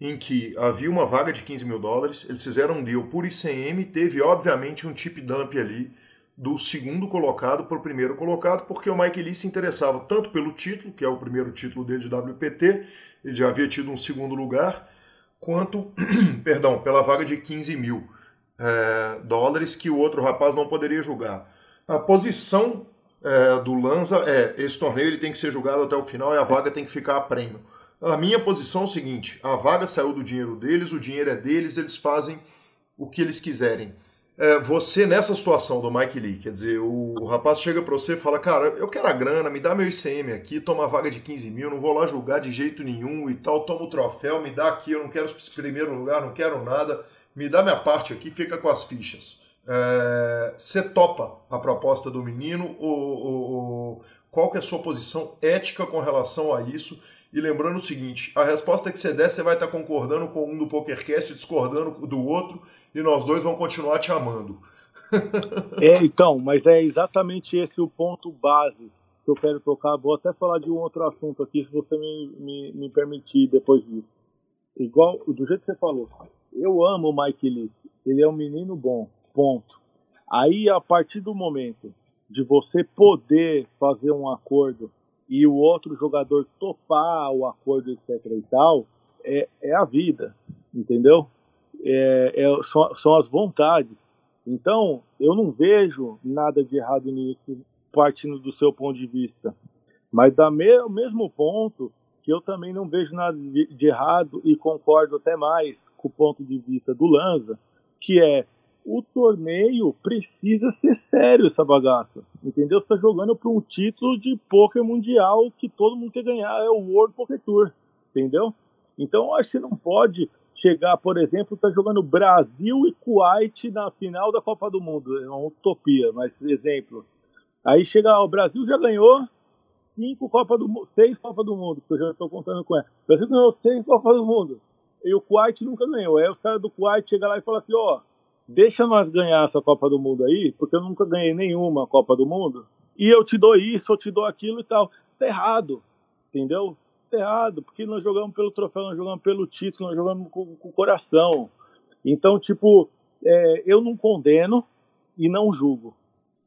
em que havia uma vaga de 15 mil dólares, eles fizeram um deal por ICM, teve obviamente um tip dump ali do segundo colocado para o primeiro colocado, porque o Mike Lee se interessava tanto pelo título, que é o primeiro título dele de WPT, ele já havia tido um segundo lugar, quanto perdão, pela vaga de 15 mil dólares que o outro rapaz não poderia julgar. A posição do Lanza é, esse torneio ele tem que ser julgado até o final e a vaga tem que ficar a prêmio. A minha posição é o seguinte, a vaga saiu do dinheiro deles, o dinheiro é deles, eles fazem o que eles quiserem. Você, nessa situação do Mike Lee, quer dizer, o rapaz chega para você e fala, cara, eu quero a grana, me dá meu ICM aqui, toma a vaga de 15 mil, não vou lá julgar de jeito nenhum e tal, toma o troféu, me dá aqui, eu não quero primeiro lugar, não quero nada, me dá minha parte aqui, fica com as fichas. Você topa a proposta do menino? Qual que é a sua posição ética com relação a isso? E lembrando o seguinte, a resposta que você der, você vai estar concordando com um do PokerCast, discordando do outro, e nós dois vamos continuar te amando. Então, mas é exatamente esse o ponto base que eu quero tocar. Vou até falar de um outro assunto aqui, se você me permitir depois disso. Igual, do jeito que você falou, eu amo o Mike Lee, ele é um menino bom, ponto. Aí, a partir do momento de você poder fazer um acordo e o outro jogador topar o acordo, etc e tal, é a vida, entendeu? São as vontades. Então, eu não vejo nada de errado nisso, partindo do seu ponto de vista. Mas do mesmo ponto, que eu também não vejo nada de errado, e concordo até mais com o ponto de vista do Lanza, que é, o torneio precisa ser sério, essa bagaça, entendeu? Você tá jogando para um título de poker mundial que todo mundo quer ganhar, é o World Poker Tour, entendeu? Então, acho que você não pode chegar, por exemplo, tá jogando Brasil e Kuwait na final da Copa do Mundo, é uma utopia, mas exemplo. Aí chega, o Brasil já ganhou 6 Copa do Mundo, que eu já estou contando com ela. O Brasil ganhou 6 Copa do Mundo, e o Kuwait nunca ganhou. Aí os caras do Kuwait chegam lá e falam assim, deixa nós ganhar essa Copa do Mundo aí, porque eu nunca ganhei nenhuma Copa do Mundo, e eu te dou isso, eu te dou aquilo e tal. Tá errado, entendeu? Tá errado, porque nós jogamos pelo troféu, nós jogamos pelo título, nós jogamos com o coração. Então, eu não condeno e não julgo,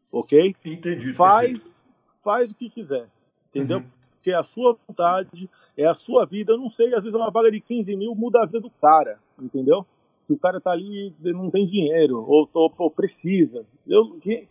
ok? Entendi. Faz o que quiser, entendeu? Uhum. Porque é a sua vontade, é a sua vida, eu não sei, às vezes uma vaga de 15 mil muda a vida do cara, entendeu? Que o cara tá ali, não tem dinheiro, ou precisa.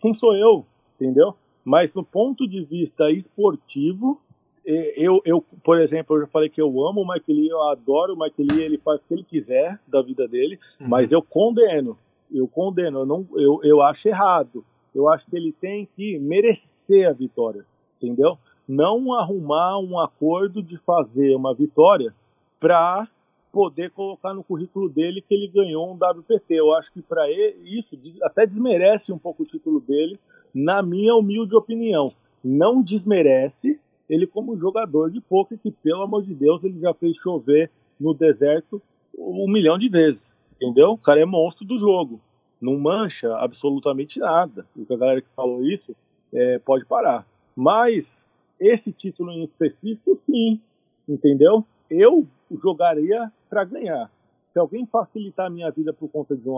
Quem sou eu, entendeu? Mas no ponto de vista esportivo, eu, por exemplo, eu já falei que eu amo o Mike Lee, eu adoro o Mike Lee, ele faz o que ele quiser da vida dele, mas eu condeno, eu acho errado. Eu acho que ele tem que merecer a vitória, entendeu? Não arrumar um acordo de fazer uma vitória pra poder colocar no currículo dele que ele ganhou um WPT. Eu acho que para ele isso até desmerece um pouco o título dele, na minha humilde opinião. Não desmerece ele como jogador de poker, que, pelo amor de Deus, ele já fez chover no deserto 1 milhão de vezes, entendeu? O cara é monstro do jogo, não mancha absolutamente nada. E a galera que falou isso pode parar. Mas esse título em específico, sim, entendeu? Eu jogaria para ganhar. Se alguém facilitar a minha vida por conta de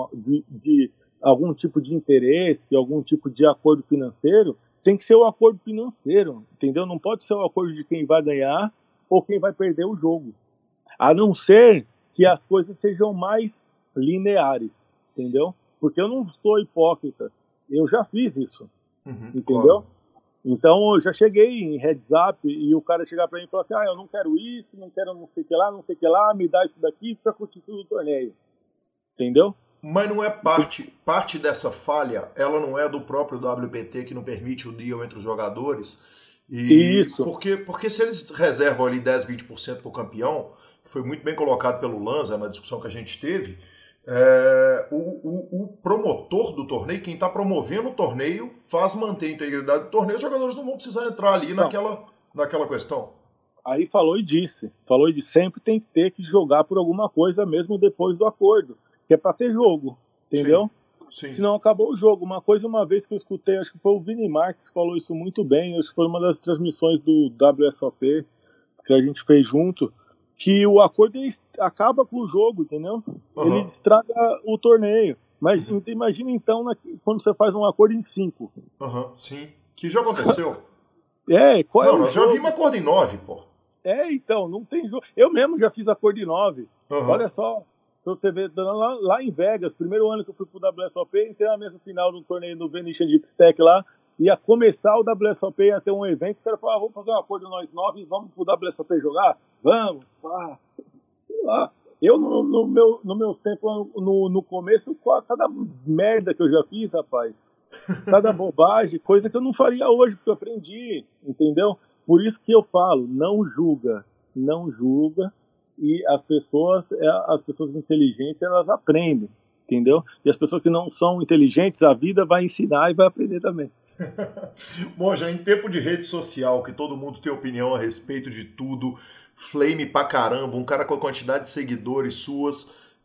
algum tipo de interesse, algum tipo de acordo financeiro, tem que ser um acordo financeiro, entendeu? Não pode ser um acordo de quem vai ganhar ou quem vai perder o jogo. A não ser que as coisas sejam mais lineares, entendeu? Porque eu não sou hipócrita. Eu já fiz isso, entendeu? Claro. Então, eu já cheguei em heads up e o cara chegar pra mim e falar assim, eu não quero isso, não quero não sei o que lá, não sei o que lá, me dá isso daqui pra constituir o torneio. Entendeu? Mas não é parte dessa falha, ela não é do próprio WPT, que não permite o deal entre os jogadores. E isso. Porque se eles reservam ali 10, 20% pro campeão, que foi muito bem colocado pelo Lanza na discussão que a gente teve, o promotor do torneio, quem está promovendo o torneio, faz manter a integridade do torneio. Os jogadores não vão precisar entrar ali naquela questão. Aí falou e disse, sempre tem que ter que jogar por alguma coisa mesmo depois do acordo, que é para ter jogo, entendeu? Sim. Senão acabou o jogo. Uma coisa, uma vez que eu escutei, acho que foi o Vini Marques que falou isso muito bem, acho que foi uma das transmissões do WSOP que a gente fez junto, que o acordo acaba com o jogo, entendeu? Uhum. Ele estraga o torneio. Mas imagina então quando você faz um acordo em 5. Aham, sim. Que já aconteceu? É, qual é o jogo? Não, nós já vimos acordo em 9, pô. É, então, não tem jogo. Eu mesmo já fiz acordo em 9. Uhum. Olha só, então você vê, lá em Vegas, primeiro ano que eu fui pro WSOP, entrei na mesma final no torneio do Venetian Dipstack lá, ia começar o WSOP, ia ter um evento, os caras falaram, vamos fazer um acordo em nós 9, vamos pro WSOP jogar? Vamos, pá, sei lá. Eu, no meus tempos, no começo, cada merda que eu já fiz, rapaz, cada bobagem, coisa que eu não faria hoje, porque eu aprendi, entendeu? Por isso que eu falo, não julga, e as pessoas inteligentes, elas aprendem, entendeu? E as pessoas que não são inteligentes, a vida vai ensinar e vai aprender também. Bom, já em tempo de rede social, que todo mundo tem opinião a respeito de tudo, flame pra caramba, um cara com a quantidade de seguidores suas,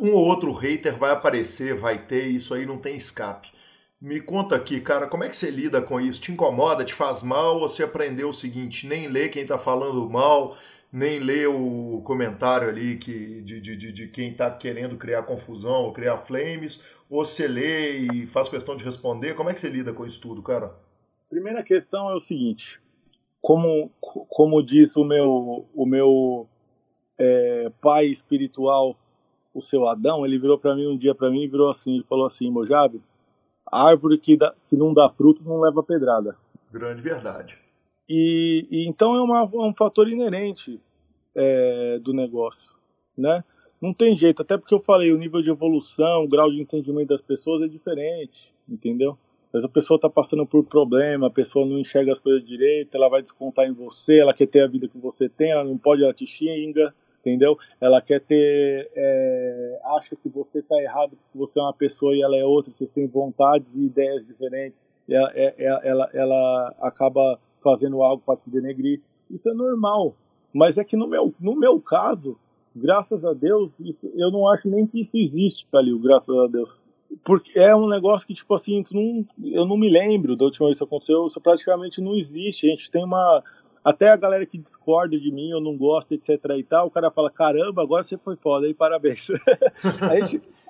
um ou outro hater vai aparecer, vai ter, isso aí não tem escape. Me conta aqui, cara, como é que você lida com isso? Te incomoda, te faz mal, ou você aprendeu o seguinte, nem lê quem tá falando mal, nem lê o comentário ali de quem tá querendo criar confusão ou criar flames, ou você lê e faz questão de responder? Como é que você lida com isso tudo, cara? Primeira questão é o seguinte, como diz o meu pai espiritual, o seu Adão, ele virou para mim um dia, para mim, e virou assim, ele falou assim, Mojave, árvore que não dá fruto não leva pedrada. Grande verdade. E então é um fator inerente do negócio, né? Não tem jeito, até porque eu falei, o nível de evolução, o grau de entendimento das pessoas é diferente, entendeu? Mas a pessoa está passando por problema, a pessoa não enxerga as coisas direito, ela vai descontar em você, ela quer ter a vida que você tem, ela não pode, ela te xinga, entendeu? Ela quer ter, acha que você está errado, que você é uma pessoa e ela é outra, vocês têm vontades e ideias diferentes, ela acaba fazendo algo para te denegrir, isso é normal, mas é que no meu caso, graças a Deus, isso, eu não acho nem que isso existe, Calil, graças a Deus. Porque é um negócio que, tipo assim, eu não me lembro da última vez que isso aconteceu, isso praticamente não existe. A gente tem uma... Até a galera que discorda de mim, eu não gosto, etc e tal, o cara fala, caramba, agora você foi foda, aí parabéns.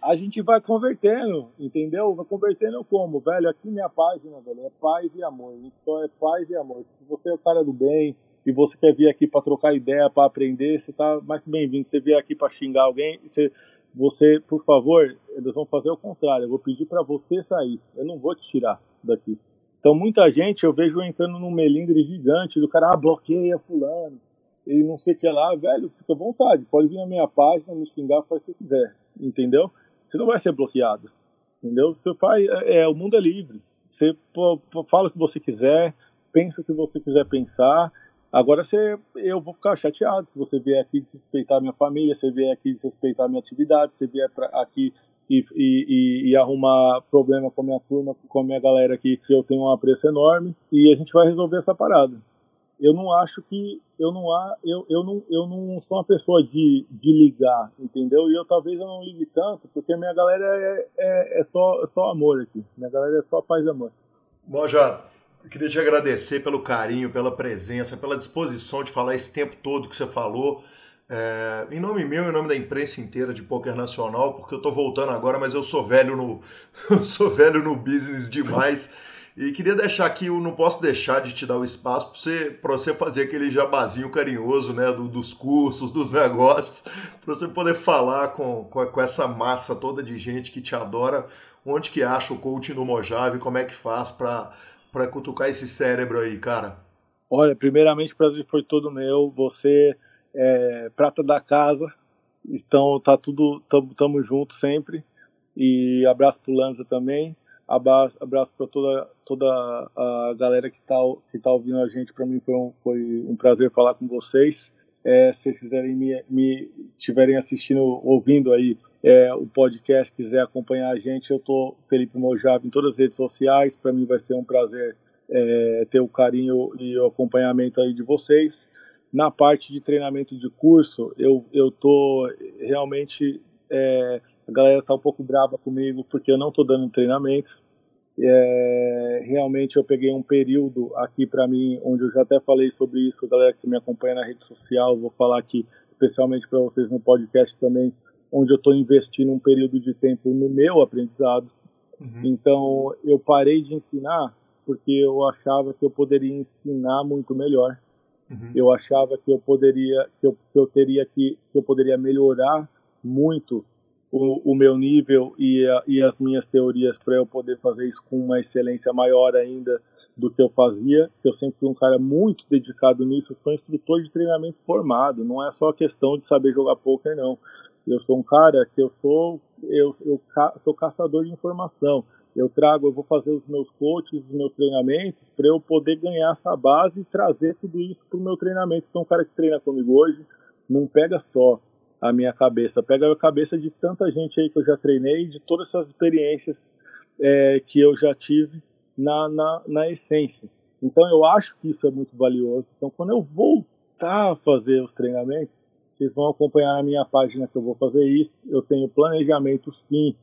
a gente vai convertendo, entendeu? Vai convertendo como, velho, aqui minha página, velho, é paz e amor. Então é paz e amor. Se você é o cara do bem, e você quer vir aqui para trocar ideia, para aprender, você tá mais bem-vindo. Você vier aqui para xingar alguém, você, por favor, eles vão fazer o contrário. Eu vou pedir para você sair. Eu não vou te tirar daqui. Então, muita gente, eu vejo entrando num melindre gigante do cara, bloqueia fulano, e não sei o que lá. Velho, fica à vontade. Pode vir na minha página, me xingar, faz o que quiser, entendeu? Você não vai ser bloqueado, entendeu? Você faz, o mundo é livre. Você fala o que você quiser, pensa o que você quiser pensar. Agora eu vou ficar chateado se você vier aqui desrespeitar minha família, se vier aqui desrespeitar minha atividade, se vier aqui e arrumar problema com a minha turma, com a minha galera aqui, que eu tenho um apreço enorme, e a gente vai resolver essa parada. Eu não acho que... Eu não sou uma pessoa de ligar, entendeu? E talvez eu não ligue tanto, porque a minha galera é só amor aqui. Minha galera é só paz e amor. Bom, já... Eu queria te agradecer pelo carinho, pela presença, pela disposição de falar esse tempo todo que você falou, em nome meu, em nome da imprensa inteira de Poker Nacional, porque eu tô voltando agora, mas eu sou velho no business demais, e queria deixar aqui, eu não posso deixar de te dar o espaço para você fazer aquele jabazinho carinhoso, né, dos cursos, dos negócios, para você poder falar com essa massa toda de gente que te adora, onde que acha o coaching do Mojave, como é que faz para cutucar esse cérebro aí, cara? Olha, primeiramente, o prazer foi todo meu. Você é prata da casa. Então, tá tudo... Tamo junto sempre. E abraço pro Lanza também. Abraço pra toda a galera que tá ouvindo a gente. Pra mim foi um prazer falar com vocês. Se vocês quiserem me tiverem assistindo, ouvindo aí o podcast, quiser acompanhar a gente, eu tô Felipe Mojave em todas as redes sociais. Para mim vai ser um prazer ter o carinho e o acompanhamento aí de vocês. Na parte de treinamento de curso, eu tô realmente... a galera tá um pouco brava comigo porque eu não tô dando treinamento. Realmente eu peguei um período aqui para mim, onde eu já até falei sobre isso, galera que me acompanha na rede social, vou falar aqui especialmente para vocês no podcast também, onde eu estou investindo um período de tempo no meu aprendizado, Uhum. Então, eu parei de ensinar porque eu achava que eu poderia ensinar muito melhor. Uhum. Eu achava que eu poderia, que eu poderia melhorar muito o meu nível e as minhas teorias para eu poder fazer isso com uma excelência maior ainda do que eu fazia. Eu sempre fui um cara muito dedicado nisso, sou instrutor de treinamento formado, não é só questão de saber jogar poker, não. Eu sou um cara que eu sou caçador de informação. Eu vou fazer os meus coaches, os meus treinamentos, para eu poder ganhar essa base e trazer tudo isso para o meu treinamento. Então, o cara que treina comigo hoje não pega só a minha cabeça, pega a cabeça de tanta gente aí que eu já treinei, de todas essas experiências que eu já tive na essência. Então, eu acho que isso é muito valioso. Então, quando eu voltar a fazer os treinamentos, vocês vão acompanhar na minha página que eu vou fazer isso. Eu tenho planejamento, sim,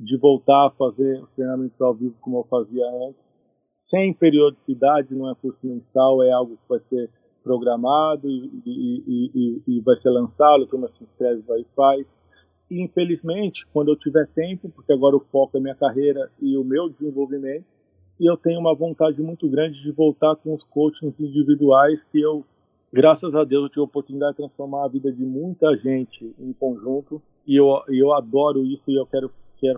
de voltar a fazer os treinamentos ao vivo como eu fazia antes, sem periodicidade, não é curso mensal, é algo que vai ser programado e vai ser lançado, a turma se inscreve, vai e faz. E, infelizmente, quando eu tiver tempo, porque agora o foco é minha carreira e o meu desenvolvimento, e eu tenho uma vontade muito grande de voltar com os coachings individuais que eu, graças a Deus, eu tive a oportunidade de transformar a vida de muita gente em conjunto, e eu adoro isso e eu quero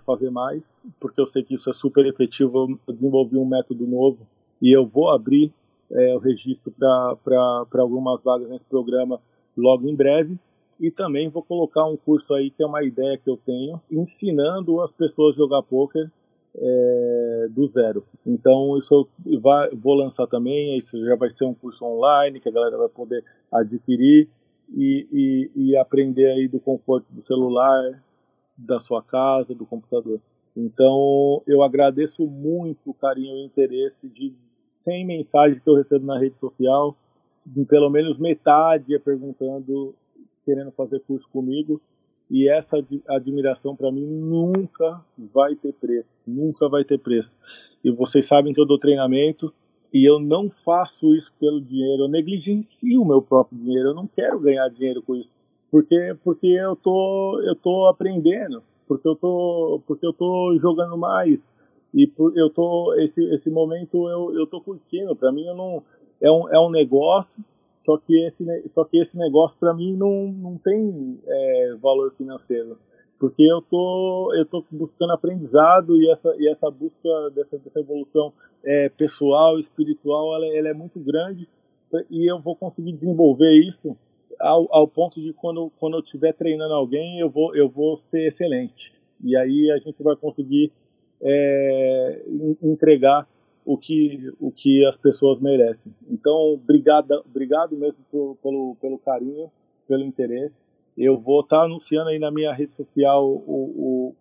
fazer mais, porque eu sei que isso é super efetivo. Eu desenvolvi um método novo e eu vou abrir o registro para algumas vagas nesse programa logo em breve, e também vou colocar um curso aí que é uma ideia que eu tenho, ensinando as pessoas a jogar poker do zero. Então isso eu vou lançar também, isso já vai ser um curso online que a galera vai poder adquirir e aprender aí do conforto do celular, da sua casa, do computador. Então, eu agradeço muito o carinho e o interesse de 100 mensagens que eu recebo na rede social, pelo menos metade é perguntando, querendo fazer curso comigo, e essa admiração para mim nunca vai ter preço, nunca vai ter preço. E vocês sabem que eu dou treinamento, e eu não faço isso pelo dinheiro, eu negligencio o meu próprio dinheiro, eu não quero ganhar dinheiro com isso. Porque eu tô aprendendo, porque eu tô jogando mais, esse momento eu tô curtindo. Para mim, eu não é um negócio, só que esse negócio para mim não tem valor financeiro, porque eu tô buscando aprendizado, e essa busca dessa evolução pessoal, espiritual, ela é muito grande, e eu vou conseguir desenvolver isso ao ponto de quando eu estiver treinando alguém, eu vou ser excelente. E aí a gente vai conseguir entregar o que as pessoas merecem. Então, obrigado mesmo pelo carinho, pelo interesse. Eu vou estar anunciando aí na minha rede social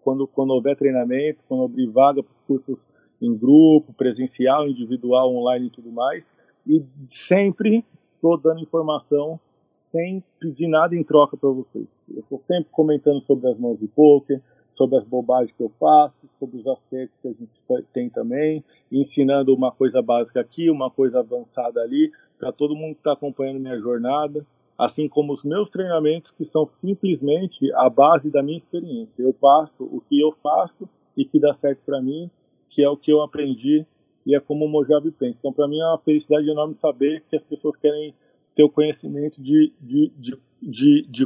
quando houver treinamento, quando abrir vaga para os cursos em grupo, presencial, individual, online e tudo mais. E sempre estou dando informação sem pedir nada em troca para vocês. Eu estou sempre comentando sobre as mãos de poker, sobre as bobagens que eu faço, sobre os acertos que a gente tem também, ensinando uma coisa básica aqui, uma coisa avançada ali, para todo mundo que está acompanhando minha jornada, assim como os meus treinamentos, que são simplesmente a base da minha experiência. Eu passo o que eu faço e que dá certo para mim, que é o que eu aprendi e é como o Mojave pensa. Então, para mim, é uma felicidade enorme saber que as pessoas querem ter o conhecimento de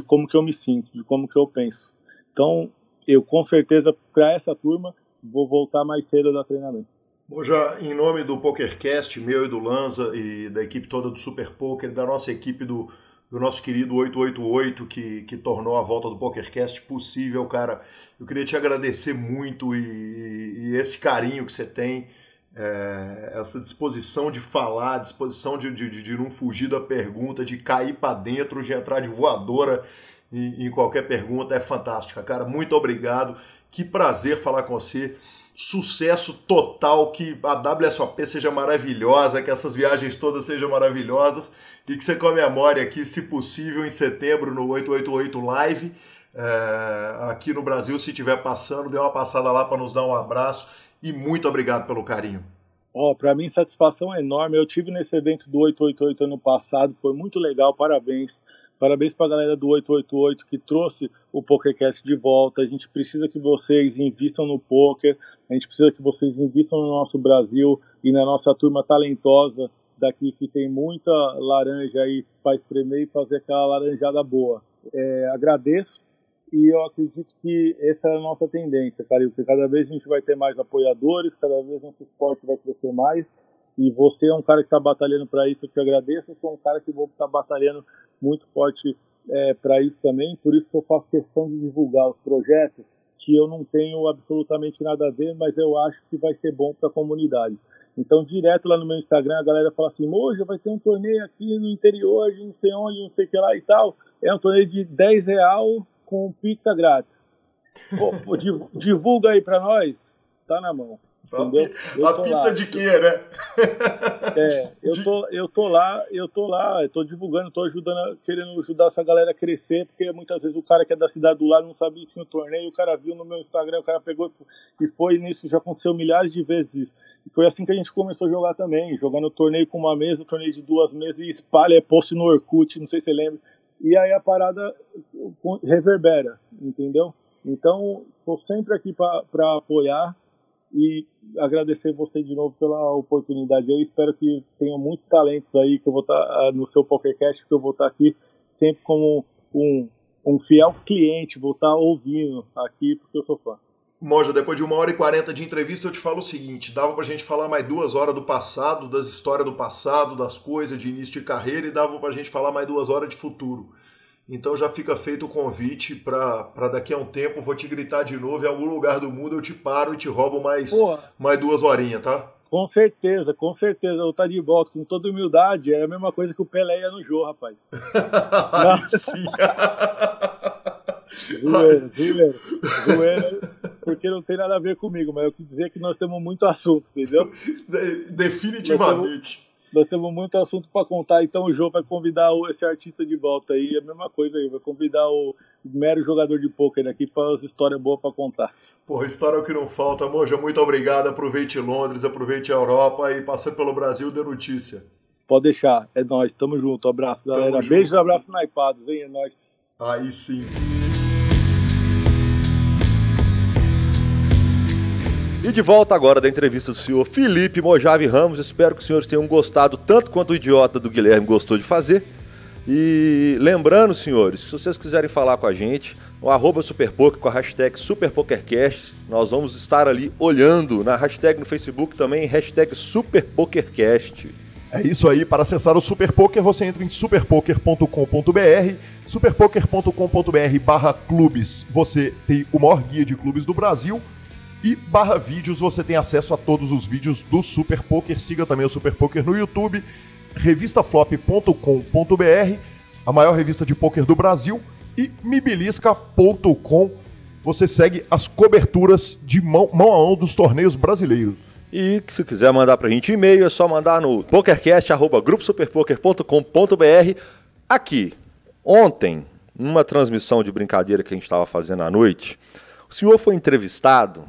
como que eu me sinto, de como que eu penso. Então, eu com certeza, para essa turma, vou voltar mais cedo da treinamento. Bom, já em nome do PokerCast, meu e do Lanza, e da equipe toda do Super Poker, da nossa equipe do nosso querido 888, que tornou a volta do PokerCast possível, cara, eu queria te agradecer muito e esse carinho que você tem, essa disposição de falar, disposição de não fugir da pergunta, de cair para dentro, de entrar de voadora em qualquer pergunta, é fantástica, cara. Muito obrigado, que prazer falar com você. Sucesso total, que a WSOP seja maravilhosa, que essas viagens todas sejam maravilhosas e que você comemore aqui, se possível, em setembro no 888 Live. Aqui no Brasil, se estiver passando, dê uma passada lá para nos dar um abraço. E muito obrigado pelo carinho. Para mim, satisfação enorme. Eu tive nesse evento do 888 ano passado, foi muito legal, parabéns. Parabéns para a galera do 888 que trouxe o PokerCast de volta. A gente precisa que vocês invistam no poker, a gente precisa que vocês invistam no nosso Brasil e na nossa turma talentosa daqui, que tem muita laranja aí para espremer e fazer aquela laranjada boa. Agradeço, e eu acredito que essa é a nossa tendência, Calil, porque cada vez a gente vai ter mais apoiadores, cada vez nosso esporte vai crescer mais, e você é um cara que está batalhando para isso, eu te agradeço. Eu sou um cara que vou estar batalhando muito forte para isso também, por isso que eu faço questão de divulgar os projetos que eu não tenho absolutamente nada a ver, mas eu acho que vai ser bom para a comunidade. Então, direto lá no meu Instagram, a galera fala assim: hoje vai ter um torneio aqui no interior, de não sei onde, não sei o que lá e tal. É um torneio de R$10 com pizza grátis. Pô, divulga aí pra nós, tá na mão. Entendeu? A pizza lá. De quê, né? Eu tô lá, eu tô divulgando, tô ajudando, querendo ajudar essa galera a crescer, porque muitas vezes o cara que é da cidade do lado não sabia que tinha um torneio, o cara viu no meu Instagram, o cara pegou e foi nisso, já aconteceu milhares de vezes isso. E foi assim que a gente começou a jogar também, jogando torneio com uma mesa, torneio de duas mesas, e espalha, post no Orkut, não sei se você lembra, e aí a parada reverbera, entendeu? Então, tô sempre aqui pra apoiar, e agradecer você de novo pela oportunidade. Eu espero que tenha muitos talentos aí, que eu vou estar no seu PokerCast, que eu vou estar aqui sempre como um fiel cliente, vou estar ouvindo aqui, porque eu sou fã. Moja, depois de 1h40 de entrevista, eu te falo o seguinte: dava pra gente falar mais 2 horas do passado, das histórias do passado, das coisas de início de carreira, e dava pra gente falar mais 2 horas de futuro. Então já fica feito o convite para daqui a um tempo, vou te gritar de novo, em algum lugar do mundo eu te paro e te roubo mais 2 horinhas, tá? Com certeza, eu tá de volta, com toda humildade, é a mesma coisa que o Pelé ia no jogo, rapaz. Sim. Zoeira, porque não tem nada a ver comigo, mas eu quis dizer que nós temos muito assunto, entendeu? Definitivamente. Nós temos muito assunto para contar, então o João vai convidar esse artista de volta aí, a mesma coisa aí, vai convidar o mero jogador de pôquer aqui para as histórias boas para contar. Porra, história é o que não falta, Moja, muito obrigado, aproveite Londres, aproveite a Europa e passando pelo Brasil, dê notícia. Pode deixar, é nóis, tamo junto, abraço galera, tamo junto. Beijos, abraços naipados, hein, é nóis. Aí sim. E de volta agora da entrevista do senhor Felipe Mojave Ramos. Espero que os senhores tenham gostado tanto quanto o idiota do Guilherme gostou de fazer. E lembrando, senhores, que se vocês quiserem falar com a gente, o @SuperPoker com a hashtag SuperPokerCast. Nós vamos estar ali olhando na hashtag no Facebook também, hashtag SuperPokerCast. É isso aí, para acessar o Super Poker, você entra em superpoker.com.br, superpoker.com.br/clubes. Você tem o maior guia de clubes do Brasil. E /vídeos, você tem acesso a todos os vídeos do Super Poker. Siga também o Super Poker no YouTube, revistaflop.com.br, a maior revista de poker do Brasil, e mibilisca.com. Você segue as coberturas de mão a mão dos torneios brasileiros. E se quiser mandar pra gente e-mail, é só mandar no pokercast@gruposuperpoker.com.br. Aqui, ontem, numa transmissão de brincadeira que a gente estava fazendo à noite, o senhor foi entrevistado.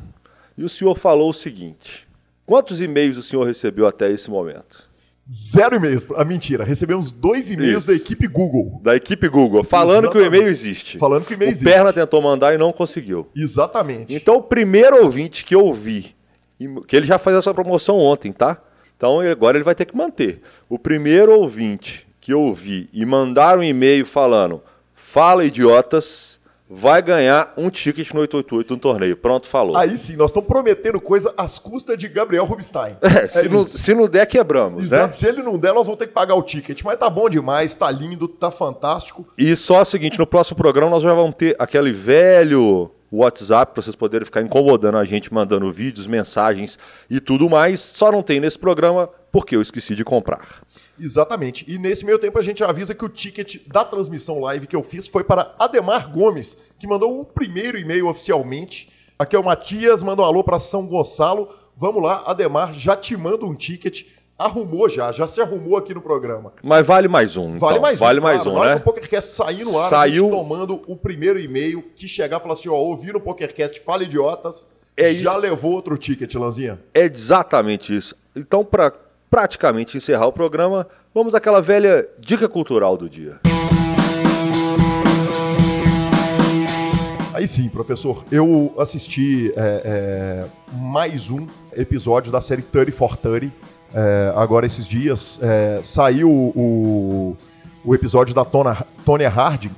E o senhor falou o seguinte: quantos e-mails o senhor recebeu até esse momento? 0 e-mails. Ah, mentira. Recebemos 2 e-mails da equipe Google. Da equipe Google, falando que o e-mail existe. Falando que o e-mail existe. O Perna tentou mandar e não conseguiu. Exatamente. Então, o primeiro ouvinte que eu vi, que ele já fez essa promoção ontem, tá? Então, agora ele vai ter que manter. O primeiro ouvinte que eu vi e mandaram um e-mail falando: fala, idiotas, vai ganhar um ticket no 888 no torneio. Pronto, falou. Aí sim, nós estamos prometendo coisa às custas de Gabriel Rubinstein. Se não der, quebramos. Exato, né? Se ele não der, nós vamos ter que pagar o ticket. Mas tá bom demais, tá lindo, tá fantástico. E só o seguinte, no próximo programa nós já vamos ter aquele velho WhatsApp para vocês poderem ficar incomodando a gente, mandando vídeos, mensagens e tudo mais. Só não tem nesse programa porque eu esqueci de comprar. Exatamente. E nesse meio tempo a gente avisa que o ticket da transmissão live que eu fiz foi para Ademar Gomes, que mandou o primeiro e-mail oficialmente. Aqui é o Matias, mandou um alô para São Gonçalo. Vamos lá, Ademar, já te manda um ticket. Arrumou já se arrumou aqui no programa. Mas vale mais um, então. Vale mais um, né? O PokerCast saiu no ar, a gente tomando o primeiro e-mail que chegar e falar assim: ó, ouviram o PokerCast, fala idiotas, já levou outro ticket, Lanzinha. É exatamente isso. Então, para praticamente encerrar o programa, vamos àquela velha dica cultural do dia. Aí sim, professor, eu assisti mais um episódio da série 30 for 30, agora esses dias. Saiu o episódio da Tonya Harding,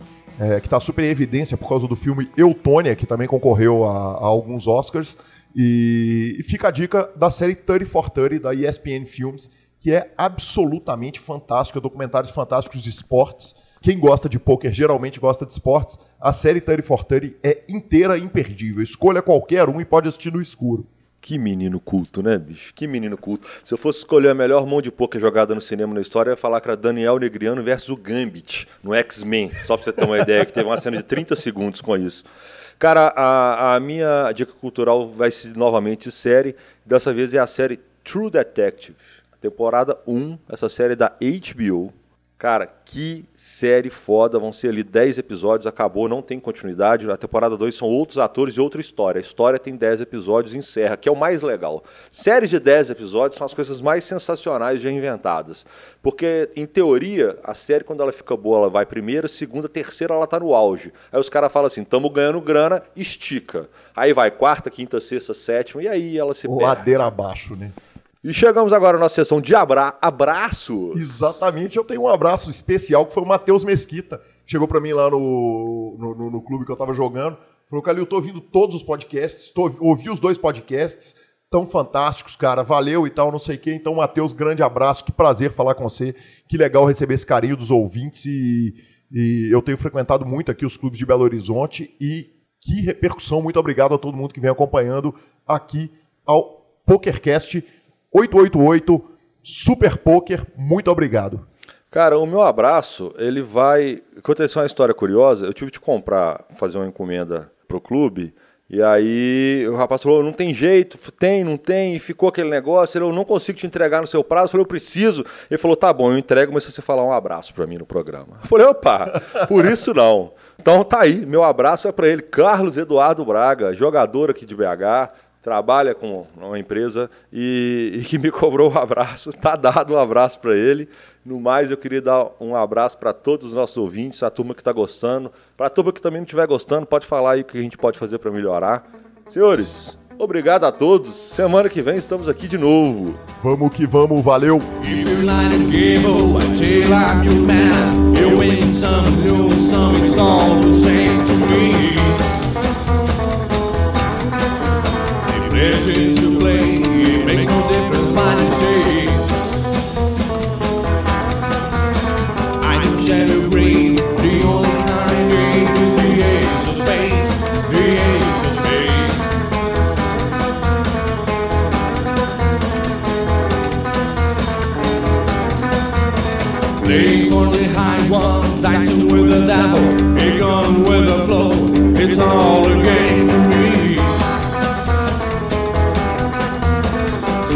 que está super em evidência por causa do filme Eutônia, que também concorreu a alguns Oscars. E fica a dica da série 30 for 30 da ESPN Films, que é absolutamente fantástica, documentários fantásticos de esportes. Quem gosta de pôquer geralmente gosta de esportes. A série 30 for 30 é inteira imperdível. Escolha qualquer um e pode assistir no escuro. Que menino culto, né, bicho? Que menino culto. Se eu fosse escolher a melhor mão de pôquer jogada no cinema na história, eu ia falar que era Daniel Negreanu versus o Gambit, no X-Men. Só pra você ter uma ideia, que teve uma cena de 30 segundos com isso. Cara, a minha dica cultural vai ser novamente série. Dessa vez é a série True Detective. Temporada 1, essa série é da HBO. Cara, que série foda. Vão ser ali 10 episódios, acabou, não tem continuidade. A temporada 2 são outros atores e outra história. A história tem 10 episódios e encerra, que é o mais legal. Séries de 10 episódios são as coisas mais sensacionais já inventadas. Porque, em teoria, a série, quando ela fica boa, ela vai primeira, segunda, terceira, ela tá no auge. Aí os caras falam assim, tamo ganhando grana, estica. Aí vai quarta, quinta, sexta, sétima, e aí ela se perde. Ladeira abaixo, né? E chegamos agora à nossa sessão de abraço. Exatamente, eu tenho um abraço especial que foi o Matheus Mesquita. Chegou para mim lá no clube que eu tava jogando. Falou, Calil, tô ouvindo todos os podcasts, ouvi os 2 podcasts, tão fantásticos, cara, valeu e tal, não sei o quê. Então, Matheus, grande abraço, que prazer falar com você. Que legal receber esse carinho dos ouvintes e eu tenho frequentado muito aqui os clubes de Belo Horizonte e que repercussão. Muito obrigado a todo mundo que vem acompanhando aqui ao PokerCast 888 Super Poker, muito obrigado. Cara, o meu abraço, ele vai... Aconteceu uma história curiosa, eu tive de comprar, fazer uma encomenda pro clube, e aí o rapaz falou, não tem jeito, tem, não tem, e ficou aquele negócio, ele falou, não consigo te entregar no seu prazo, eu falei, eu preciso. Ele falou, tá bom, eu entrego, mas se você falar um abraço pra mim no programa. Eu falei, opa, por isso não. Então tá aí, meu abraço é pra ele, Carlos Eduardo Braga, jogador aqui de BH, trabalha com uma empresa e que me cobrou um abraço, tá dado um abraço para ele. No mais, eu queria dar um abraço para todos os nossos ouvintes, a turma que está gostando. Para a turma que também não estiver gostando, pode falar aí o que a gente pode fazer para melhorar. Senhores, obrigado a todos. Semana que vem estamos aqui de novo. Vamos que vamos, valeu! Legends you play, it makes no difference mine and shade. I am shadow green, the only kind game is the ace of spades, the ace of spades. Play for the high one, dicing with the devil, a gun with the flow, it's all a game to me.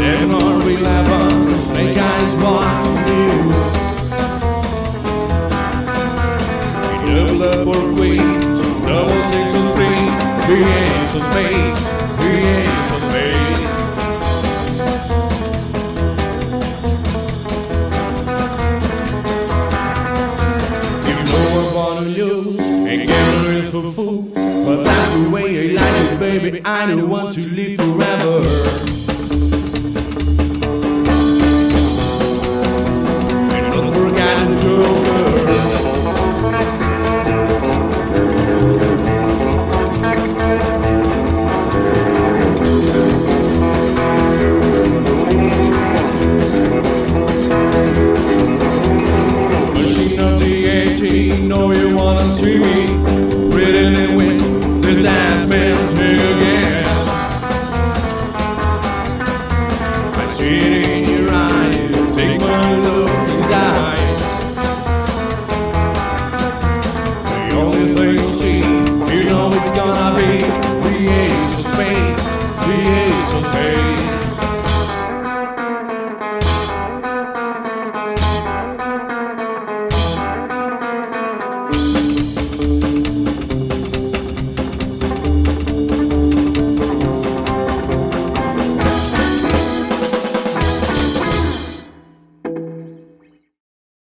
7 or 11, snake eyes watch the news. We double up or queens, double sticks or three, the ace of spades, the ace of spades. You know I wanna lose, and gambling is for fools, but that's the way I like it, baby. I don't want to leave.